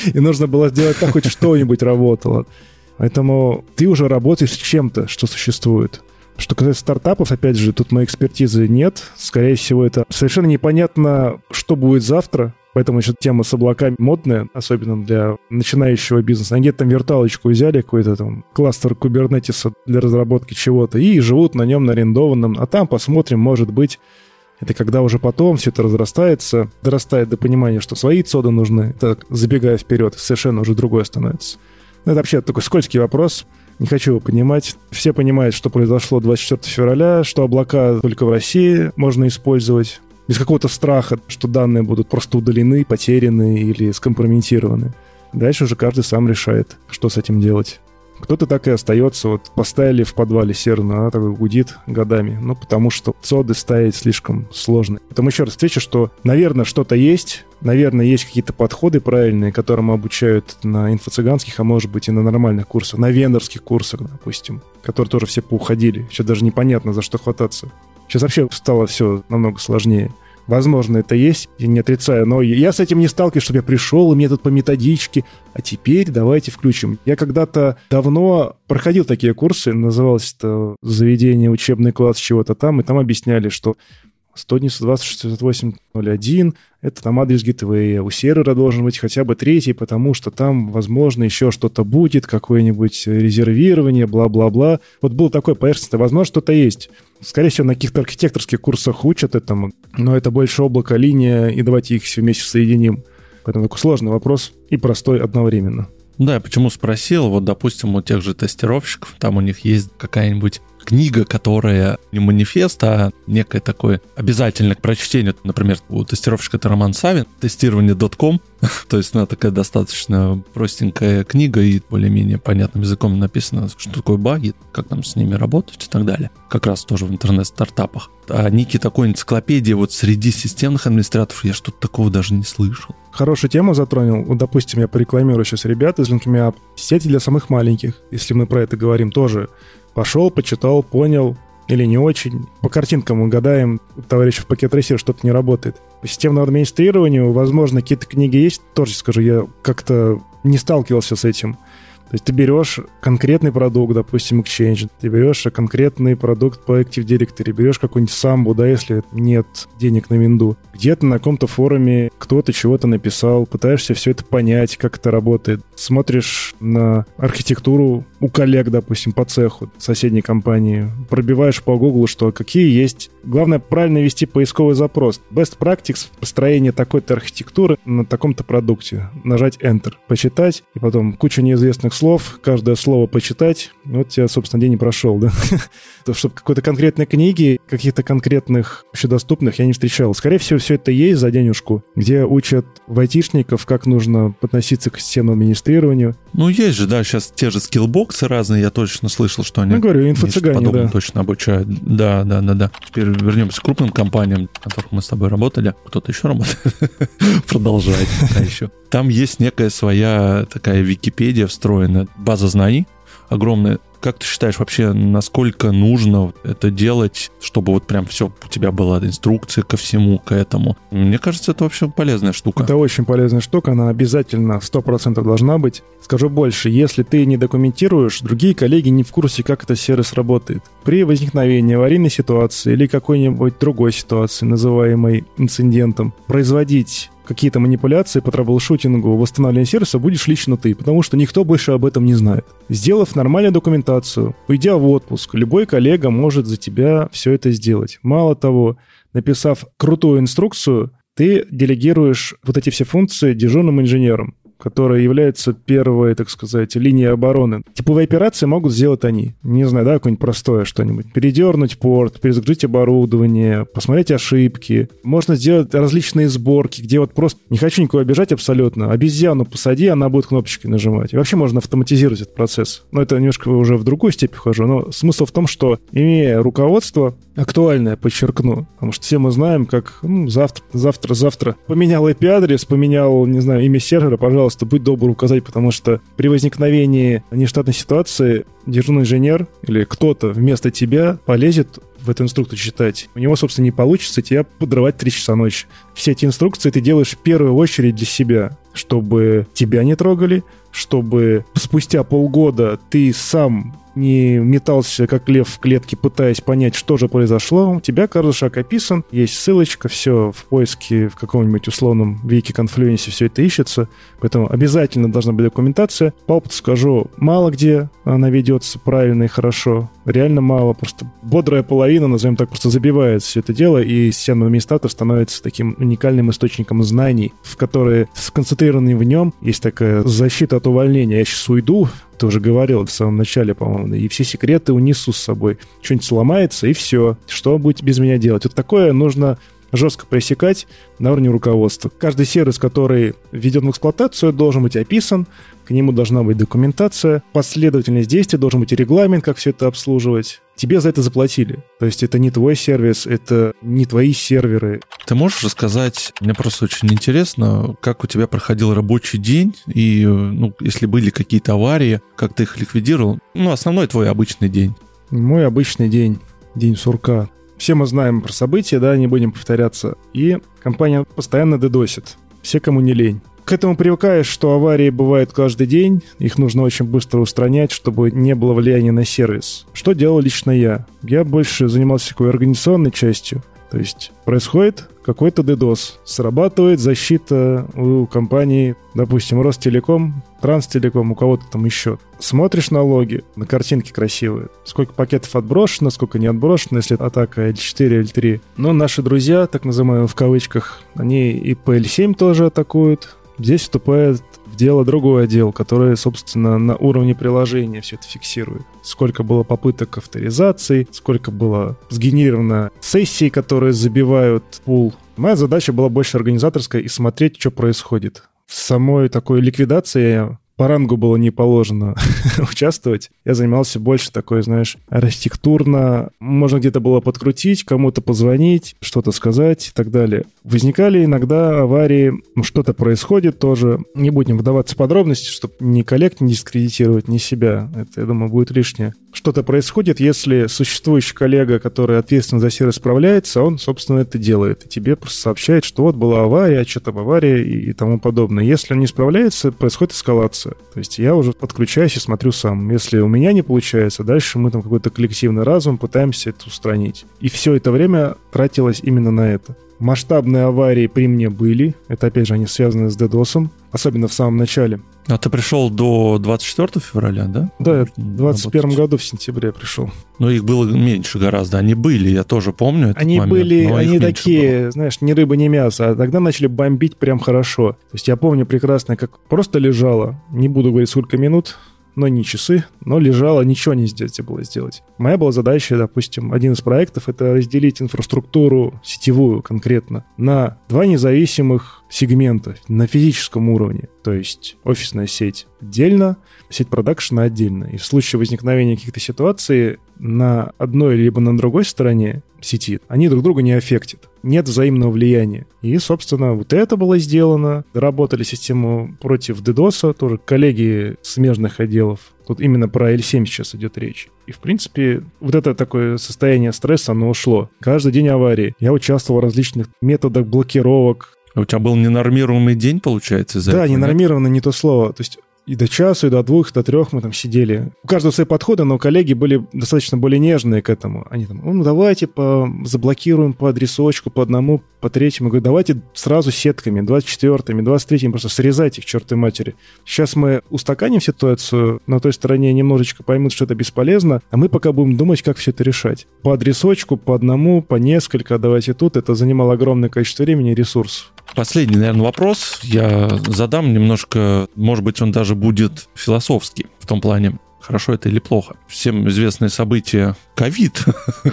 И нужно было сделать так, хоть что-нибудь работало. Поэтому ты уже работаешь с чем-то, что существует. Что касается стартапов, опять же, тут моей экспертизы нет. Скорее всего, это совершенно непонятно, что будет завтра. Поэтому еще тема с облаками модная, особенно для начинающего бизнеса. Они где-то там виртуалочку взяли, какой-то там кластер кубернетиса для разработки чего-то, и живут на нем, на арендованном. А там посмотрим, может быть, это когда уже потом все это разрастается, дорастает до понимания, что свои цоды нужны. Так, забегая вперед, совершенно уже другое становится. Но это вообще такой скользкий вопрос. Не хочу его поднимать. Все понимают, что произошло двадцать четвёртого февраля, что облака только в России можно использовать. Без какого-то страха, что данные будут просто удалены, потеряны или скомпрометированы. Дальше уже каждый сам решает, что с этим делать. Кто-то так и остается, вот поставили в подвале серверную, она такой гудит годами, ну потому что цоды ставить слишком сложно. Поэтому еще раз отвечу, что, наверное, что-то есть, наверное, есть какие-то подходы правильные, которым обучают на инфо-цыганских, а может быть и на нормальных курсах, на вендорских курсах, допустим, которые тоже все поуходили, сейчас даже непонятно, за что хвататься. Сейчас вообще стало все намного сложнее. Возможно, это есть, я не отрицаю, но я с этим не сталкиваюсь, чтобы я пришел, и мне тут по методичке, а теперь давайте включим. Я когда-то давно проходил такие курсы, называлось это «Заведение, учебный класс чего-то там», и там объясняли, что сто двадцать шестьсот восемь ноль один — это там адрес гейтвея, у сервера должен быть хотя бы третий, потому что там, возможно, еще что-то будет, какое-нибудь резервирование, бла-бла-бла. Вот было такое поверхностное, возможно, что-то есть. Скорее всего, на каких-то архитекторских курсах учат этому, но это больше облако, линия, и давайте их все вместе соединим. Поэтому такой сложный вопрос и простой одновременно. Да, я почему спросил, вот, допустим, у тех же тестировщиков, там у них есть какая-нибудь книга, которая не манифест, а некое такое обязательное к прочтению. Например, у тестировщика это Роман Савин, тестирование точка ком, то есть она такая достаточно простенькая книга и более-менее понятным языком написано, что такое баги, как там с ними работать и так далее. Как раз тоже в интернет-стартапах. А некий такой энциклопедии вот среди системных администраторов я что-то такого даже не слышал. Хорошую тему затронул. Вот, допустим, я порекламирую сейчас ребят из LinkMeUp. Сети для самых маленьких, если мы про это говорим, тоже пошел, почитал, понял, или не очень. По картинкам угадаем, товарищи в Packet Tracer что-то не работает. По системному администрированию, возможно, какие-то книги есть, тоже скажу, я как-то не сталкивался с этим. То есть ты берешь конкретный продукт, допустим, Exchange, ты берешь конкретный продукт по Active Directory, берешь какую-нибудь самбу, да, если нет денег на винду. Где-то на каком-то форуме кто-то чего-то написал, пытаешься все это понять, как это работает. Смотришь на архитектуру у коллег, допустим, по цеху соседней компании, пробиваешь по Google, что какие есть. Главное, правильно вести поисковый запрос. Best practice построения такой-то архитектуры на таком-то продукте. Нажать Enter, почитать, и потом куча неизвестных слов, каждое слово почитать. Вот тебя, собственно, день и прошел, да? Чтобы какой-то конкретной книги, каких-то конкретных общедоступных я не встречал. Скорее всего, все это есть за денежку, где учат айтишников, как нужно относиться к системному администрированию. Ну, есть же, да, сейчас те же скиллбоксы разные, я точно слышал, что они... Ну, говорю, инфо-цыгане, да. Точно обучают. Да, да, да, да. Теперь вернемся к крупным компаниям, в которых мы с тобой работали. Кто-то еще работает? Продолжает пока еще. Там есть некая своя такая Википедия встроенная, база знаний огромная. Как ты считаешь вообще, насколько нужно это делать, чтобы вот прям все у тебя была инструкция ко всему, к этому? Мне кажется, это вообще полезная штука. Это очень полезная штука, она обязательно сто процентов должна быть. Скажу больше, если ты не документируешь, другие коллеги не в курсе, как этот сервис работает. При возникновении аварийной ситуации или какой-нибудь другой ситуации, называемой инцидентом, производить какие-то манипуляции по траблшутингу, восстановлению сервиса будешь лично ты, потому что никто больше об этом не знает. Сделав нормальную документацию, уйдя в отпуск, любой коллега может за тебя все это сделать. Мало того, написав крутую инструкцию, ты делегируешь вот эти все функции дежурным инженерам, которые являются первой, так сказать, линией обороны. Типовые операции могут сделать они. Не знаю, да, какое-нибудь простое что-нибудь. Передернуть порт, перезагрузить оборудование, посмотреть ошибки. Можно сделать различные сборки, где вот просто не хочу никого обижать абсолютно. Обезьяну посади, она будет кнопочкой нажимать. И вообще можно автоматизировать этот процесс. Но это немножко уже в другую степь хожу. Но смысл в том, что, имея руководство актуальное, подчеркну, потому что все мы знаем, как ну, завтра, завтра, завтра поменял ай пи-адрес, поменял, не знаю, имя сервера, пожалуйста, Пожалуйста, будь добр указать, потому что при возникновении нештатной ситуации дежурный инженер или кто-то вместо тебя полезет в эту инструкцию читать. У него, собственно, не получится тебя подрывать в три часа ночи. Все эти инструкции ты делаешь в первую очередь для себя, чтобы тебя не трогали, чтобы спустя полгода ты сам не метался, как лев в клетке, пытаясь понять, что же произошло. У тебя каждый шаг описан, есть ссылочка, все в поиске в каком-нибудь условном вики конфлюенсе все это ищется, поэтому обязательно должна быть документация. По опыту скажу, мало где она ведется правильно и хорошо, реально мало, просто бодрая половина, назовем так, просто забивает все это дело, и системный администратор становится таким уникальным источником знаний, в которые сконцентрированы в нем. Есть такая защита от увольнения. Я сейчас уйду, ты уже говорил в самом начале, по-моему, и все секреты унесу с собой. Что-нибудь сломается, и все. Что будете без меня делать? Вот такое нужно жестко пресекать на уровне руководства. Каждый сервис, который введен в эксплуатацию, должен быть описан, к нему должна быть документация, последовательность действий, должен быть регламент, как все это обслуживать. Тебе за это заплатили. То есть это не твой сервис, это не твои серверы. Ты можешь рассказать, мне просто очень интересно, как у тебя проходил рабочий день, и ну, если были какие-то аварии, как ты их ликвидировал? Ну, основной твой обычный день. Мой обычный день, день сурка. Все мы знаем про события, да, не будем повторяться. И компания постоянно дедосит. Все, кому не лень. К этому привыкаешь, что аварии бывают каждый день, их нужно очень быстро устранять, чтобы не было влияния на сервис. Что делал лично я? Я больше занимался такой организационной частью. То есть происходит какой-то дедос, срабатывает защита у компании, допустим, Ростелеком, Транстелеком, у кого-то там еще. Смотришь на логи, на картинки красивые, сколько пакетов отброшено, сколько не отброшено, если атака эл четыре, эл три. Но наши друзья, так называемые в кавычках, они и по эл семь тоже атакуют. Здесь вступает в дело другой отдел, который, собственно, на уровне приложения все это фиксирует. Сколько было попыток авторизации, сколько было сгенерировано сессий, которые забивают пул. Моя задача была больше организаторская и смотреть, что происходит. В самой такой ликвидации по рангу было не положено участвовать. Я занимался больше такой, знаешь, архитектурно. Можно где-то было подкрутить, кому-то позвонить, что-то сказать и так далее. Возникали иногда аварии, ну, что-то происходит тоже. Не будем вдаваться в подробности, чтобы ни коллег не дискредитировать, ни себя. Это, я думаю, будет лишнее. Что-то происходит, если существующий коллега, который ответственно за сервис, справляется, он, собственно, это делает. И тебе просто сообщает, что вот была авария, что там авария и, и тому подобное. Если он не справляется, происходит эскалация. То есть я уже подключаюсь и смотрю сам. Если у меня не получается, дальше мы там какой-то коллективный разум пытаемся это устранить. И все это время тратилось именно на это. Масштабные аварии при мне были. Это, опять же, они связаны с дедосом, особенно в самом начале. А ты пришел до двадцать четвёртого февраля, да? Да, в двадцать первом году в сентябре я пришел. Но их было меньше гораздо. Они были, я тоже помню этот они момент. Были, они такие, было. Знаешь, ни рыба, ни мясо. А тогда начали бомбить прям хорошо. То есть я помню прекрасно, как просто лежало. Не буду говорить, сколько минут, но не часы, но лежало, ничего не сделать, было сделать. Моя была задача, допустим, один из проектов — это разделить инфраструктуру сетевую конкретно на два независимых сегмента на физическом уровне, то есть офисная сеть отдельно, сеть продакшена отдельно. И в случае возникновения каких-то ситуаций на одной либо на другой стороне сети они друг друга не аффектят. Нет взаимного влияния. И, собственно, вот это было сделано. Доработали систему против дедоса, тоже коллеги смежных отделов. Тут именно про эл семь сейчас идет речь. И, в принципе, вот это такое состояние стресса, оно ушло. Каждый день аварии. Я участвовал в различных методах блокировок. А у тебя был ненормированный день, получается, из-за да, этого? Да, ненормированное, не то слово. То есть и до часу, и до двух, и до трех мы там сидели. У каждого свои подходы, но коллеги были достаточно более нежные к этому. Они там, ну, давайте по... заблокируем по адресочку, по одному, по третьему. Я говорю, давайте сразу сетками, двадцать четвёртыми, двадцать третьими, просто срезайте их, к чертовой матери. Сейчас мы устаканим ситуацию, на той стороне немножечко поймут, что это бесполезно, а мы пока будем думать, как все это решать. По адресочку, по одному, по несколько, давайте тут. Это занимало огромное количество времени и ресурсов. Последний, наверное, вопрос я задам немножко, может быть, он даже будет философский в том плане, хорошо это или плохо. Всем известное событие ковид,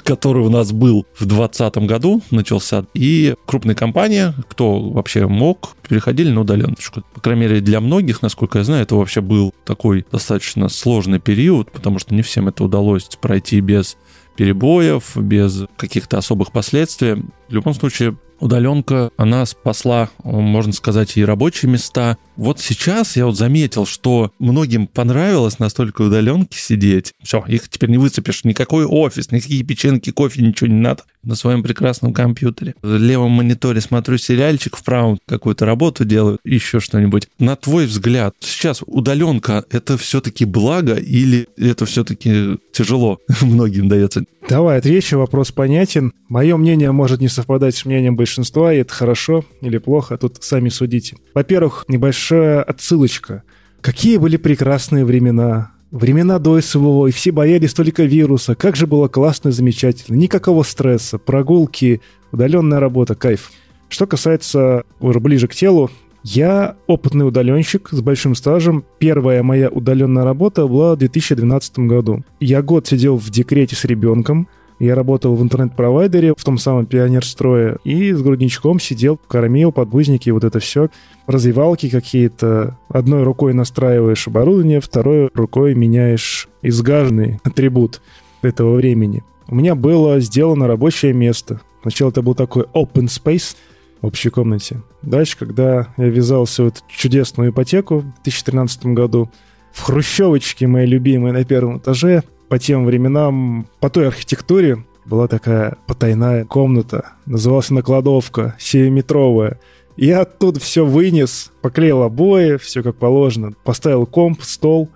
который у нас был в двадцатом году, начался, и крупные компании, кто вообще мог, переходили на удаленочку. По крайней мере, для многих, насколько я знаю, это вообще был такой достаточно сложный период, потому что не всем это удалось пройти без перебоев, без каких-то особых последствий. В любом случае, удаленка, она спасла, можно сказать, и рабочие места. Вот сейчас я вот заметил, что многим понравилось настолько в удаленке сидеть. Все, их теперь не выцепишь. Никакой офис, никакие печеньки, кофе, ничего не надо. На своем прекрасном компьютере. В левом мониторе смотрю сериальчик, в правом какую-то работу делаю, еще что-нибудь. На твой взгляд, сейчас удаленка — это все-таки благо или это все-таки тяжело многим дается? Давай, отвечу, вопрос понятен. Мое мнение может не совпадать с мнением большинства, и это хорошо или плохо, тут сами судите. Во-первых, небольшая отсылочка. Какие были прекрасные времена. Времена до СВО, и все боялись только вируса. Как же было классно и замечательно. Никакого стресса, прогулки, удаленная работа, кайф. Что касается, уже ближе к телу, я опытный удаленщик с большим стажем. Первая моя удаленная работа была в две тысячи двенадцатом году. Я год сидел в декрете с ребенком. Я работал в интернет-провайдере, в том самом Пионерстрое, и с грудничком сидел, кормил подгузники, вот это все. Развивалки какие-то. Одной рукой настраиваешь оборудование, второй рукой меняешь изгаженный атрибут этого времени. У меня было сделано рабочее место. Сначала это был такой open space в общей комнате. Дальше, когда я ввязался в эту чудесную ипотеку в две тысячи тринадцатом году, в хрущевочке моей любимой на первом этаже, по тем временам, по той архитектуре, была такая потайная комната. Называлась она кладовка, семиметровая. Я оттуда все вынес, поклеил обои, все как положено. Поставил комп, стол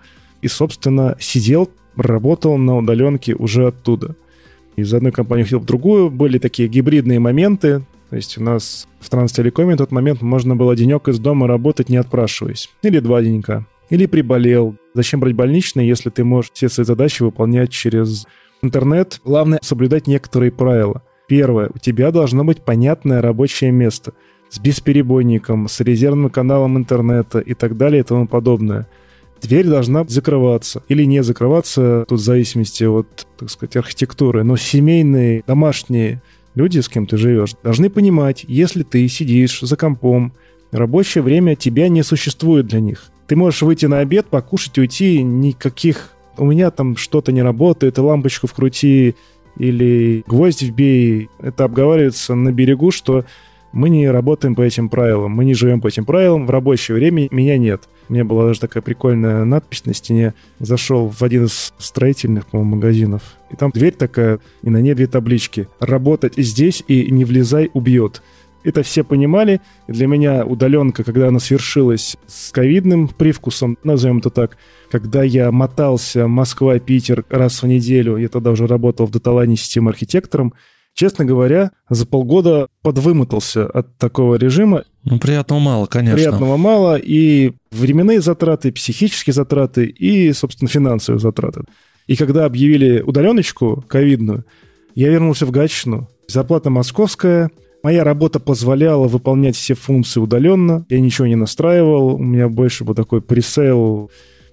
и, собственно, сидел, работал на удаленке уже оттуда. Из одной компании уходил в другую. Были такие гибридные моменты. То есть у нас в Транстелекоме на тот момент можно было денек из дома работать, не отпрашиваясь. Или два денька. Или приболел. Зачем брать больничный, если ты можешь все свои задачи выполнять через интернет? Главное — соблюдать некоторые правила. Первое. У тебя должно быть понятное рабочее место с бесперебойником, с резервным каналом интернета и так далее и тому подобное. Дверь должна закрываться или не закрываться, тут в зависимости от, так сказать, архитектуры. Но семейные, домашние люди, с кем ты живешь, должны понимать, если ты сидишь за компом, рабочее время тебя не существует для них. Ты можешь выйти на обед, покушать и уйти, никаких «у меня там что-то не работает, лампочку вкрути или гвоздь вбей». Это обговаривается на берегу, что мы не работаем по этим правилам, мы не живем по этим правилам, в рабочее время меня нет. У меня была даже такая прикольная надпись на стене. Зашел в один из строительных, по-моему, магазинов, и там дверь такая, и на ней две таблички: «Работать здесь и не влезай, убьет». Это все понимали. Для меня удаленка, когда она свершилась с ковидным привкусом, назовем это так, когда я мотался Москва-Питер раз в неделю, я тогда уже работал в Даталайне системным архитектором, честно говоря, за полгода подвымотался от такого режима. Ну, приятного мало, конечно. Приятного мало, и временные затраты, психические затраты, и, собственно, финансовые затраты. И когда объявили удаленочку ковидную, я вернулся в Гатчину. Зарплата московская. Моя работа позволяла выполнять все функции удаленно. Я ничего не настраивал. У меня больше был такой пресейл,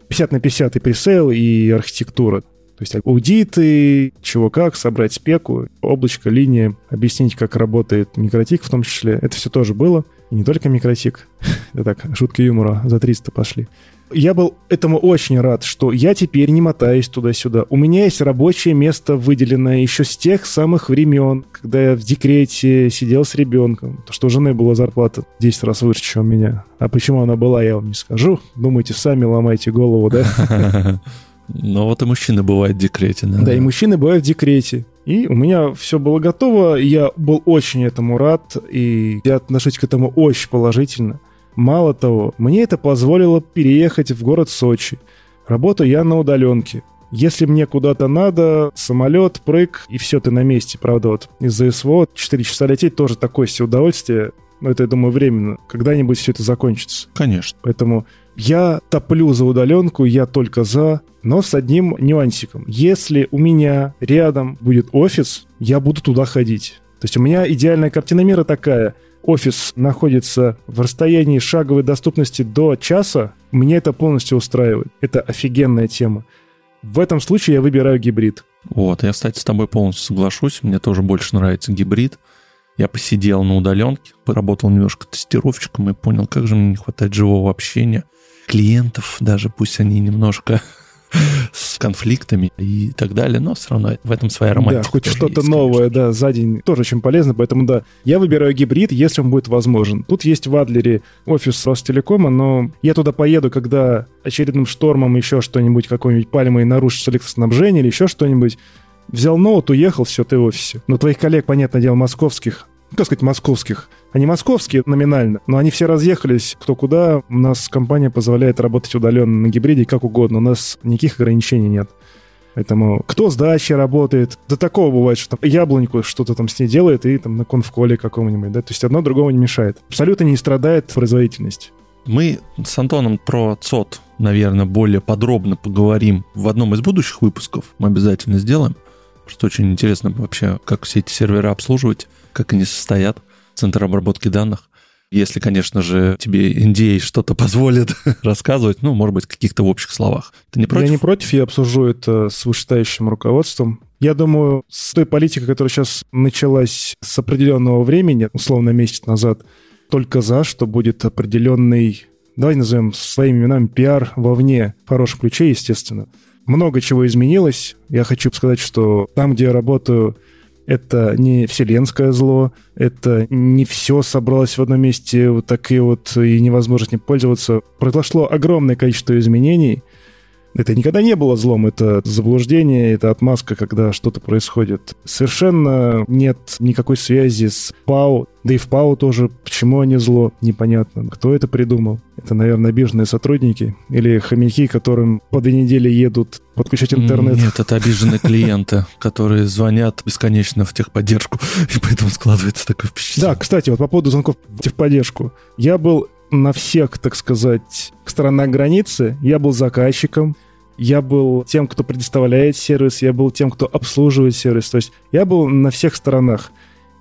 пятьдесят на пятьдесят и пресейл, и архитектура. То есть аудиты, чего как, собрать спеку, облачко, линии, объяснить, как работает микротик в том числе. Это все тоже было. И не только микротик. Это так, шутки юмора за триста пошли. Я был этому очень рад, что я теперь не мотаюсь туда-сюда. У меня есть рабочее место, выделенное еще с тех самых времен, когда я в декрете сидел с ребенком. То, что у жены была зарплата десять раз выше, чем у меня. А почему она была, я вам не скажу. Думайте сами, ломайте голову, да? Но вот и мужчины бывают в декрете, наверное. Да, и мужчины бывают в декрете. И у меня все было готово, я был очень этому рад, и я отношусь к этому очень положительно. Мало того, мне это позволило переехать в город Сочи. Работаю я на удаленке. Если мне куда-то надо, самолет, прыг, и все, ты на месте. Правда, вот из-за СВО четыре часа лететь тоже такое себе удовольствие. Но это, я думаю, временно. Когда-нибудь все это закончится. Конечно. Поэтому я топлю за удаленку, я только за, но с одним нюансиком. Если у меня рядом будет офис, я буду туда ходить. То есть у меня идеальная картина мира такая. Офис находится в расстоянии шаговой доступности до часа. Меня это полностью устраивает. Это офигенная тема. В этом случае я выбираю гибрид. Вот, я, кстати, с тобой полностью соглашусь. Мне тоже больше нравится гибрид. Я посидел на удаленке, поработал немножко тестировщиком и понял, как же мне не хватает живого общения. Клиентов даже, пусть они немножко с конфликтами и так далее, но все равно в этом своя романтика. Да, хоть что-то есть, новое, да, за день тоже очень полезно, поэтому, да, я выбираю гибрид, если он будет возможен. Тут есть в Адлере офис Ростелекома, но я туда поеду, когда очередным штормом еще что-нибудь, какой-нибудь пальмой нарушится электроснабжение или еще что-нибудь. Взял ноут, уехал, все, ты в офисе. Но твоих коллег, понятное дело, московских, как сказать, московских, они московские номинально, но они все разъехались кто куда. У нас компания позволяет работать удаленно на гибриде как угодно, у нас никаких ограничений нет. Поэтому кто с дачи работает, до такого бывает, что там яблоньку что-то там с ней делает и там на конфколе каком-нибудь, да, то есть одно другому не мешает. Абсолютно не страдает производительность. Мы с Антоном про ЦОД, наверное, более подробно поговорим в одном из будущих выпусков, мы обязательно сделаем. Что очень интересно вообще, как все эти сервера обслуживать, как они состоят, центр обработки данных. Если, конечно же, тебе эн ди эй что-то позволит рассказывать, ну, может быть, в каких-то общих словах. Ты не против? Я не против, я обсужу это с вышестоящим руководством. Я думаю, с той политикой, которая сейчас началась с определенного времени, условно месяц назад, только за, что будет определенный, давай назовем своими именами, пиар вовне, в хорошем ключе, естественно. Много чего изменилось. Я хочу сказать, что там, где я работаю, это не вселенское зло, это не все собралось в одном месте, вот такие вот, и невозможно не пользоваться. Произошло огромное количество изменений. Это никогда не было злом, это заблуждение, это отмазка, когда что-то происходит. Совершенно нет никакой связи с ПАО, да и в ПАО тоже, почему они зло, непонятно. Кто это придумал? Это, наверное, обиженные сотрудники или хомяки, которым по две недели едут подключать интернет. Нет, это обиженные клиенты, которые звонят бесконечно в техподдержку, и поэтому складывается такое впечатление. Да, кстати, вот по поводу звонков в техподдержку. Я был на всех, так сказать, сторонах границы. Я был заказчиком, я был тем, кто предоставляет сервис, я был тем, кто обслуживает сервис. То есть я был на всех сторонах.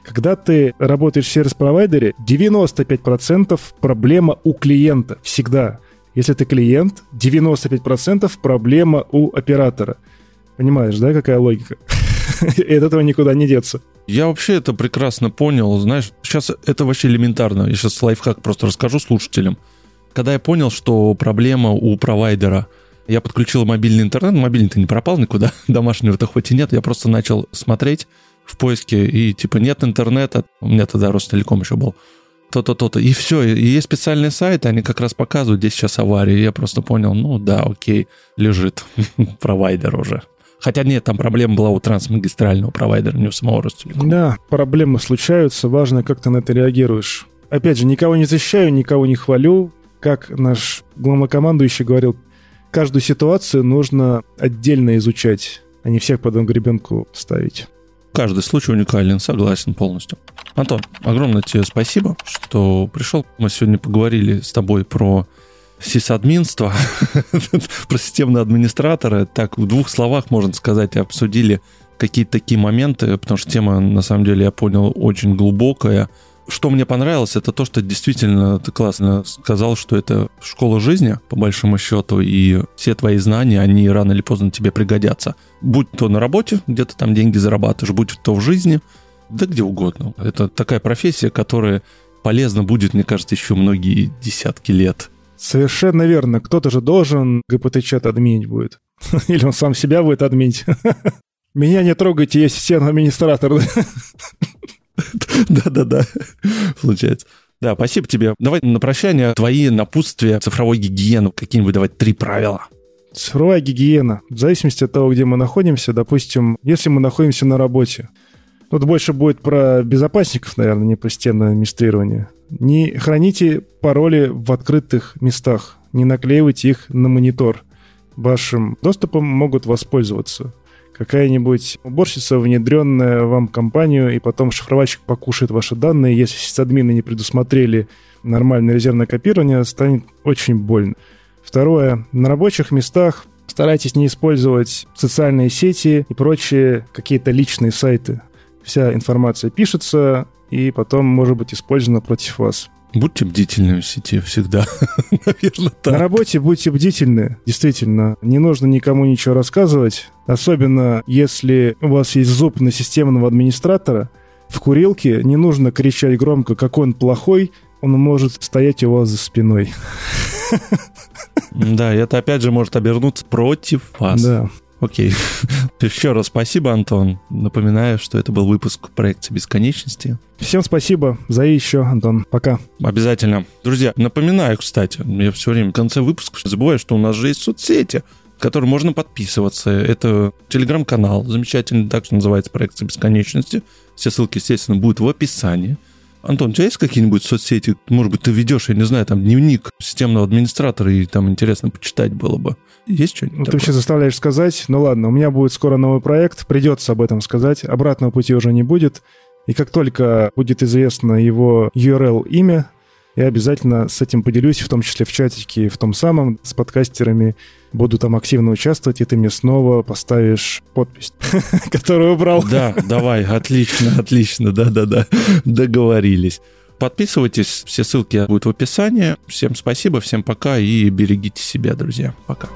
Когда ты работаешь в сервис-провайдере, девяносто пять процентов проблема у клиента всегда. Если ты клиент, девяносто пять процентов проблема у оператора. Понимаешь, да, какая логика? И от этого никуда не деться. Я вообще это прекрасно понял, знаешь, сейчас это вообще элементарно. Я сейчас лайфхак просто расскажу слушателям. Когда я понял, что проблема у провайдера, я подключил мобильный интернет, мобильный-то не пропал никуда, домашнего-то хоть и нет, я просто начал смотреть в поиске, и типа нет интернета, у меня тогда Ростелеком еще был, то-то, то-то, и все, и есть специальные сайты, они как раз показывают, где сейчас аварии, я просто понял, ну да, окей, лежит провайдер уже. Хотя нет, там проблема была у трансмагистрального провайдера, не у самого Ростелекома. Да, проблемы случаются, важно, как ты на это реагируешь. Опять же, никого не защищаю, никого не хвалю. Как наш главнокомандующий говорил, каждую ситуацию нужно отдельно изучать, а не всех под одну гребенку ставить. Каждый случай уникален, согласен полностью. Антон, огромное тебе спасибо, что пришел. Мы сегодня поговорили с тобой про... сисадминство, про системные администраторы. Так, в двух словах, можно сказать, обсудили какие-то такие моменты, потому что тема, на самом деле, я понял, очень глубокая. Что мне понравилось, это то, что действительно ты классно сказал, что это школа жизни, по большому счету, и все твои знания, они рано или поздно тебе пригодятся. Будь то на работе, где ты там деньги зарабатываешь, будь то в жизни, да где угодно. Это такая профессия, которая полезна будет, мне кажется, еще многие десятки лет. Совершенно верно. Кто-то же должен ГПТ-чат админить будет. Или он сам себя будет админить. Меня не трогайте, я системный администратор. Да-да-да, получается. Да, спасибо тебе. Давай на прощание твои напутствия цифровой гигиены. Какие-нибудь давай три правила. Цифровая гигиена. В зависимости от того, где мы находимся, допустим, если мы находимся на работе, тут больше будет про безопасников, наверное, не про системное администрирование. Не храните пароли в открытых местах, не наклеивайте их на монитор. Вашим доступом могут воспользоваться. Какая-нибудь уборщица, внедренная вам в компанию, и потом шифровальщик покушает ваши данные. Если сисадмины не предусмотрели нормальное резервное копирование, станет очень больно. Второе. На рабочих местах старайтесь не использовать социальные сети и прочие какие-то личные сайты. Вся информация пишется и потом может быть использована против вас. Будьте бдительны в сети всегда. Наверное, так. На работе будьте бдительны, действительно. Не нужно никому ничего рассказывать. Особенно, если у вас есть зуб на системного администратора. В курилке не нужно кричать громко, какой он плохой. Он может стоять у вас за спиной. Да, это опять же может обернуться против вас. Да. Окей. Еще раз спасибо, Антон. Напоминаю, что это был выпуск проекта «Бесконечности». Всем спасибо. Зови еще, Антон. Пока. Обязательно. Друзья, напоминаю, кстати, я все время в конце выпуска забываю, что у нас же есть соцсети, в которые можно подписываться. Это телеграм-канал, замечательный, так что называется, проект «Бесконечности». Все ссылки, естественно, будут в описании. Антон, у тебя есть какие-нибудь соцсети? Может быть, ты ведешь, я не знаю, там, дневник системного администратора, и там интересно почитать было бы. Есть что-нибудь ну, такое? Ты вообще заставляешь сказать. Ну ладно, у меня будет скоро новый проект, придется об этом сказать. Обратного пути уже не будет. И как только будет известно его ю ар эл, имя, я обязательно с этим поделюсь, в том числе в чатике, в том самом, с подкастерами. Буду там активно участвовать, и ты мне снова поставишь подпись, которую убрал. Да, давай, отлично, отлично, да-да-да, договорились. Подписывайтесь, все ссылки будут в описании. Всем спасибо, всем пока и берегите себя, друзья. Пока.